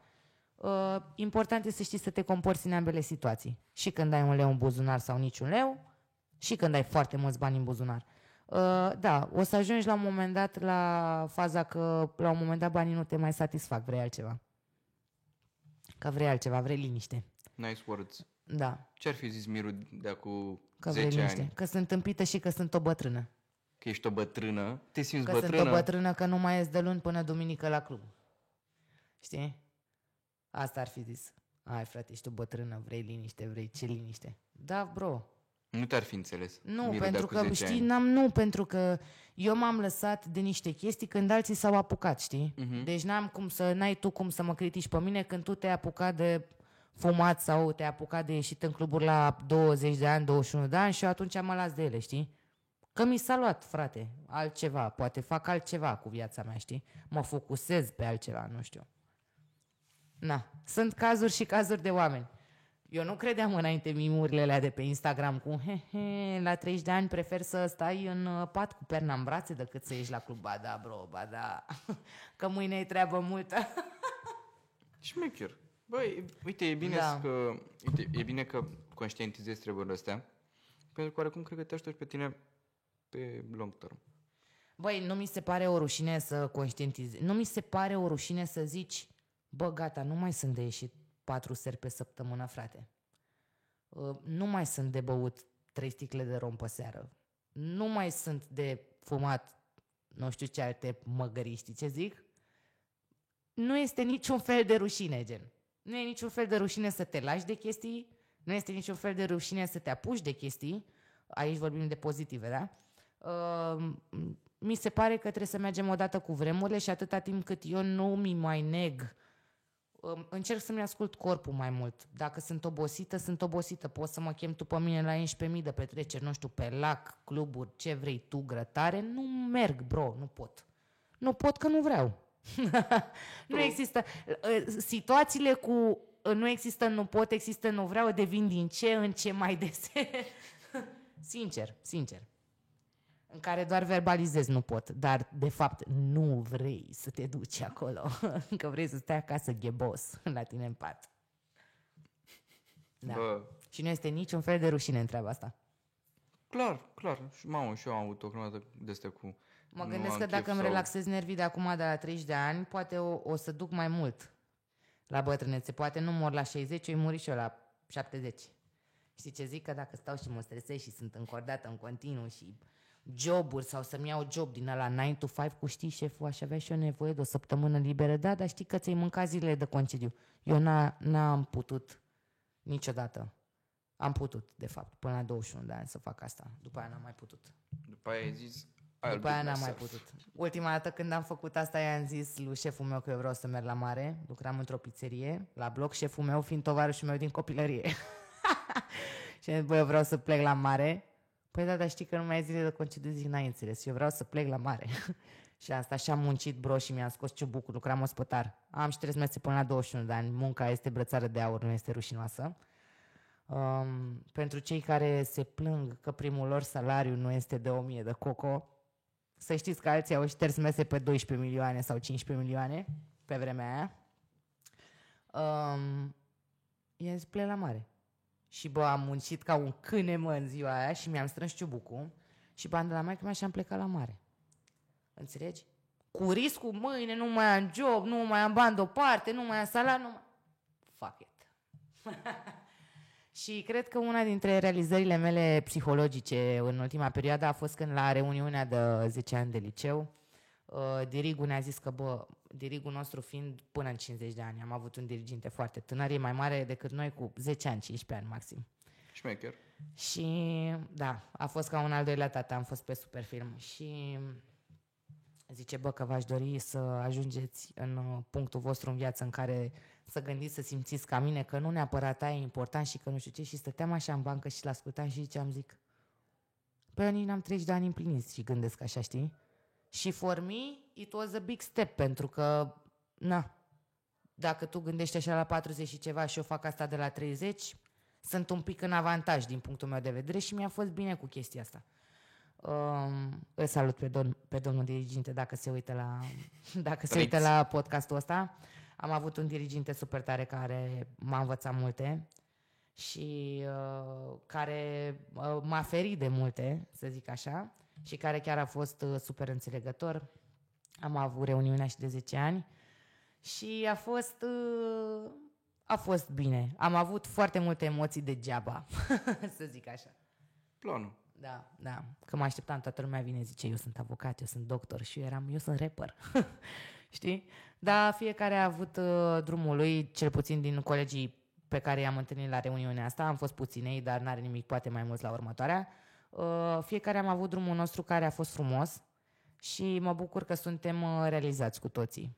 Uh, important este să știi să te comporți în ambele situații. Și când ai un leu în buzunar sau niciun leu, și când ai foarte mulți bani în buzunar. Uh, da, o să ajungi la un moment dat la faza că la un moment dat banii nu te mai satisfac, vrei altceva. Că vrei altceva, vrei liniște. Nice words. Da. Ce-ar fi zis Miru de acum zece ani? Că sunt împită și că sunt o bătrână. Că ești o bătrână, te simți că bătrână. Că sunt o bătrână, că nu mai ies de luni până duminică la club. Știi? Asta ar fi zis. Ai, frate, ești o bătrână, vrei liniște, vrei ce liniște. Da, bro. Nu te-ar fi înțeles. Nu, pentru că, știi, n-am, nu, pentru că eu m-am lăsat de niște chestii când alții s-au apucat, știi? Uh-huh. Deci n-am cum să, n-ai tu cum să mă critici pe mine când tu te-ai apucat de fumat sau te-ai apucat de ieșit în cluburi la douăzeci de ani, douăzeci și unu de ani și eu atunci mă las de ele, știi? Că mi s-a luat, frate, altceva, poate fac altceva cu viața mea, știi? Mă focusez pe altceva, nu știu. Na, sunt cazuri și cazuri de oameni. Eu nu credeam înainte mimurile alea de pe Instagram cu he, he, la treizeci de ani prefer să stai în pat cu perna în brațe decât să ieși la club. Ba da, bro, ba da, că mâine e treabă multă. Șmecher. Băi, uite, e bine, da. Că, uite, e bine că conștientizezi treburile astea, pentru că oarecum cred că te aștept pe tine pe long term. Băi, nu mi se pare o rușine să conștientizezi. Nu mi se pare o rușine să zici bă, gata, nu mai sunt de ieșit patru seri pe săptămână, frate. Nu mai sunt de băut trei sticle de rom pe seară. Nu mai sunt de fumat nu știu ce alte măgării, știi ce zic? Nu este niciun fel de rușine, gen. Nu e niciun fel de rușine să te lași de chestii, nu este niciun fel de rușine să te apuci de chestii. Aici vorbim de pozitive, da? Uh, mi se pare că trebuie să mergem odată cu vremurile și atâta timp cât eu nu mi mai neg încerc să-mi ascult corpul mai mult. Dacă sunt obosită, sunt obosită. Poți să mă chem tu pe mine la unsprezece mii de petreceri, nu știu, pe lac, cluburi, ce vrei tu, grătare. Nu merg, bro, nu pot. Nu pot că nu vreau. Nu există. Situațiile cu nu există, nu pot, există, nu vreau, devin din ce în ce mai dese. Sincer, sincer. În care doar verbalizez nu pot, dar de fapt nu vrei să te duci acolo, că vrei să stai acasă ghebos la tine în pat. Da. Bă. Și nu este niciun fel de rușine în treaba asta. Clar, clar. Și mamă, și eu am avut o grămadă de astea cu... Mă gândesc că dacă sau... îmi relaxez nervii de acum, de la treizeci de ani, poate o, o să duc mai mult la bătrânețe. Poate nu mor la șaizeci, îi muri și eu la șaptezeci. Știi ce zic? Că dacă stau și mă stresez și sunt încordată în continuu și... joburi sau să-mi iau job din ăla nine to five cu știi șeful, aș avea și eu nevoie de o săptămână liberă, da, dar știi că ți-ai mâncat zilele de concediu. Eu n-a, n-am putut niciodată. Am putut, de fapt, până la douăzeci și unu de ani să fac asta. După aia n-am mai putut. După aia ai zis... După aia n-am mai putut. Ultima dată când am făcut asta, i-am zis lui șeful meu că eu vreau să merg la mare. Lucram într-o pizzerie, la bloc, șeful meu fiind tovarășul meu din copilărie. Și am zis, bă, eu vreau să plec la mare. Păi da, dar știi că nu mai ai zile de concediu, zic, n-ai înțeles, eu vreau să plec la mare. Și asta, și am muncit, bro, și mi-am scos ciubucul, lucram ospătar. Am și trei mese până la douăzeci și unu de ani, munca este brățară de aur, nu este rușinoasă. Um, pentru cei care se plâng că primul lor salariu nu este de o mie de coco, să știți că alții au șters mese pe doisprezece milioane sau cincisprezece milioane pe vremea aia. Um, i-am zis, plec la mare. Și bă, am muncit ca un câine, mă, în ziua aia și mi-am strâns ciubucul și bani de la maică-mea și am plecat la mare. Înțelegi? Cu riscul, mâine nu mai am job, nu mai am bani deoparte, nu mai am salar, nu mai... Fuck it. Și cred că una dintre realizările mele psihologice în ultima perioadă a fost când la reuniunea de zece ani de liceu, uh, dirigul ne-a zis că, bă, dirigul nostru fiind până în cincizeci de ani. Am avut un diriginte foarte tânăr, e mai mare decât noi cu zece ani, cincisprezece ani maxim. Șmecher. Și da, a fost ca un al doilea tata, am fost pe Superfilm și zice, bă, că v-aș dori să ajungeți în punctul vostru în viață în care să gândiți, să simțiți ca mine, că nu neapărat aia e important și că nu știu ce. Și stăteam așa în bancă și l-ascultam și ziceam, zic, păi eu nici n-am treizeci de ani împliniți și gândesc așa, știi? Și for me, it was a big step, pentru că, na, dacă tu gândești așa la patruzeci și ceva și eu fac asta de la treizeci, sunt un pic în avantaj din punctul meu de vedere și mi-a fost bine cu chestia asta. Um, îl salut pe, domn, pe domnul diriginte dacă se uită la, dacă se uită la podcastul ăsta. Am avut un diriginte super tare care m-a învățat multe și uh, care uh, m-a ferit de multe, să zic așa. Și care chiar a fost super înțelegător. Am avut reuniunea și de zece ani și a fost, a fost bine. Am avut foarte multe emoții degeaba, să zic așa. Planul. Da, da. Că mă așteptam, toată lumea vine, zice, eu sunt avocat, eu sunt doctor și eu eram, eu sunt rapper. Știi? Dar fiecare a avut drumul lui, cel puțin din colegii pe care i-am întâlnit la reuniunea asta. Am fost puținei, dar n-are nimic, poate mai mulți la următoarea. Fiecare am avut drumul nostru care a fost frumos și mă bucur că suntem realizați cu toții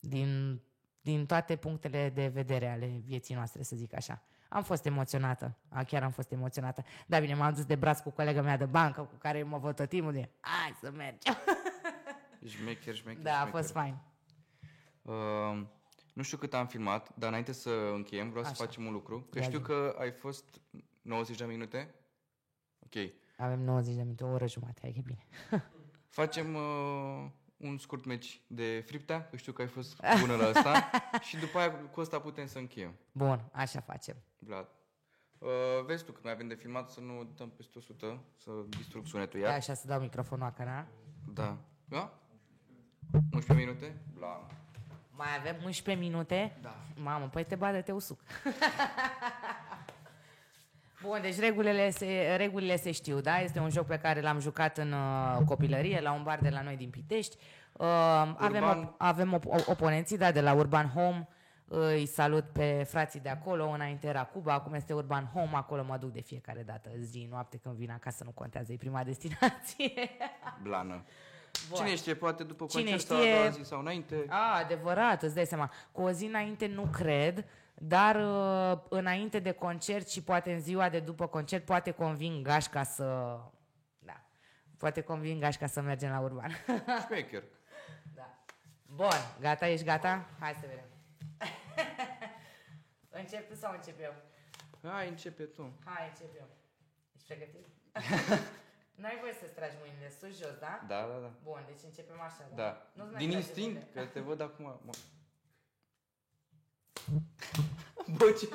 din, din toate punctele de vedere ale vieții noastre, să zic așa. Am fost emoționată, chiar am fost emoționată. Da, bine, m-am dus de braț cu colega mea de bancă cu care mă văd tot timpul de hai să mergem. Șmecher, șmecher. Da, a fost fain. Uh, nu știu cât am filmat, dar înainte să încheiem vreau așa. Să facem un lucru. Că știu că ai fost nouăzeci de minute. Ok. Avem nouăzeci de minute, o oră jumate, hai că e bine. Facem uh, un scurt meci de friptea, că știu că ai fost bună la asta. Și după aia cu asta putem să încheiem. Bun, așa facem. Vlad, uh, vezi tu că mai avem de filmat să nu dăm peste o sută, să distrug sunetul iar. Da, așa să dau microfonul acana. Da. Da? unsprezece minute? Bla. Mai avem unsprezece minute? Da. Mamă, păi te bade, te usuc. Bun, deci regulile se, regulile se știu, da? Este un joc pe care l-am jucat în uh, copilărie, la un bar de la noi din Pitești. Uh, avem op- avem op- oponenții, da, de la Urban Home. Uh, îi salut pe frații de acolo, înainte era Cuba, acum este Urban Home, acolo mă duc de fiecare dată, zi, noapte, când vin acasă, nu contează, e prima destinație. Blană. Voi. Cine știe, poate după concert sau a doua zi sau înainte. A, adevărat, îți dai seama. Cu o zi înainte nu cred, dar uh, înainte de concert și poate în ziua de după concert, poate conving gașca să... Da. Poate conving gașca să mergem la Urban. Șmecher. Da. Bun, gata? Ești gata? Hai să vedem. Încep tu sau încep eu? Hai, începe tu. Hai, încep eu. Ești pregătit? N-ai voie să-ți tragi mâinile sus, jos, da? Da, da, da. Bun, deci începem așa, da? Da. Nu-ți mai din instinct, că te văd acum. Mă... Bă, ce...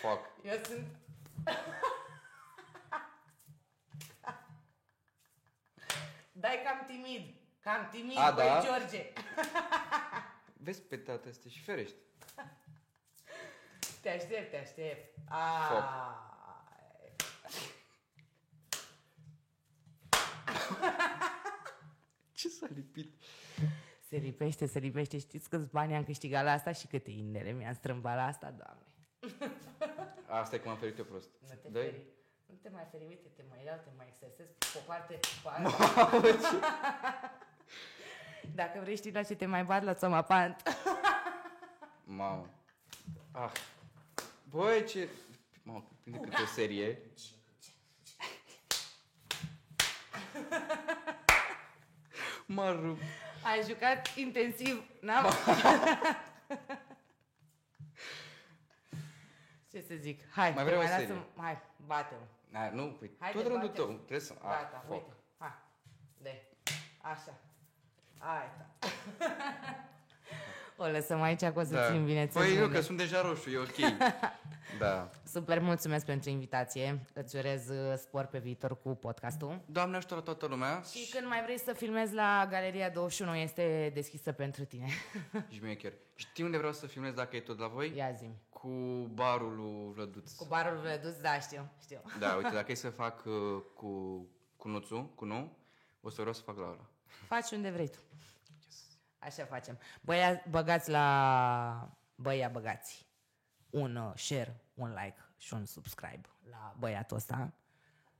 Fuck. Eu sunt... Dai cam timid. Cam timid, A, băi, da? George. Vezi pe tata astea și ferești. Te aștept, te aștept. Ce s-a lipit? Se lipește, se lipește. Știți câți bani am câștigat la asta și câte inele mi-am strâmbat la asta, Doamne. Asta e cum am ferit eu prost. Nu te feri. Nu te mai feri, uite, te mai iau, te mai exersezi pe o parte, pe alta. Dacă vrei știi la ce te mai bat, la țoma pant. Mamă. Ah. Băi, ce... Mă, prinde câte o serie. M-a rupt. Ai jucat intensiv, n-am? Ce să zic? Hai, mai vreau o serie. Hai, bate-mă. Hai, nu, păi, tot rândul tău. Trebuie să... Gata, uite. Hai. De. Așa. Hai, ta. O lăsăm aici, că o să da. Țin bine. Păi eu, că sunt deja roșu, e ok. Da. Super, mulțumesc pentru invitație. Îți urez spor pe viitor cu podcastul. Doamne ajută la toată lumea. Și când mai vrei să filmezi la Galeria douăzeci și unu, este deschisă pentru tine. Șmecher. Știi unde vreau să filmez, dacă e tot la voi? Ia zi-mi. Cu barul lui Vlăduț. Cu barul lui Vlăduț, da, știu, știu. Da, uite, dacă e să fac uh, cu, cu Nuțu, cu nou, o să vreau să fac la ăla. Faci unde vrei tu. Așa facem. Băia, băgați la... Băia, băgați un uh, share, un like și un subscribe la băiatul ăsta.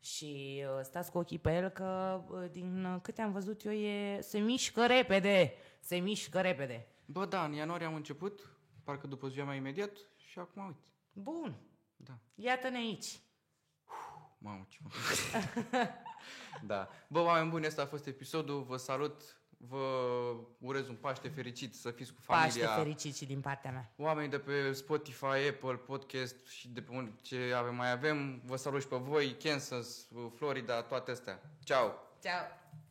Și uh, stați cu ochii pe el, că uh, din uh, câte am văzut eu, e... se mișcă repede. Se mișcă repede. Bă, da, în ianuarie am început, parcă după ziua mai imediat și acum uit. Bun. Da. Iată-ne aici. Uf, mamă, ce mă... Da. Bă, oameni buni, ăsta a fost episodul. Vă salut. Vă urez un Paște fericit, să fiți cu familia. Paște fericit și din partea mea. Oamenii de pe Spotify, Apple, Podcast și de pe unde ce avem, mai avem. Vă salut și pe voi, Kansas, Florida, toate astea. Ciao. Ciao.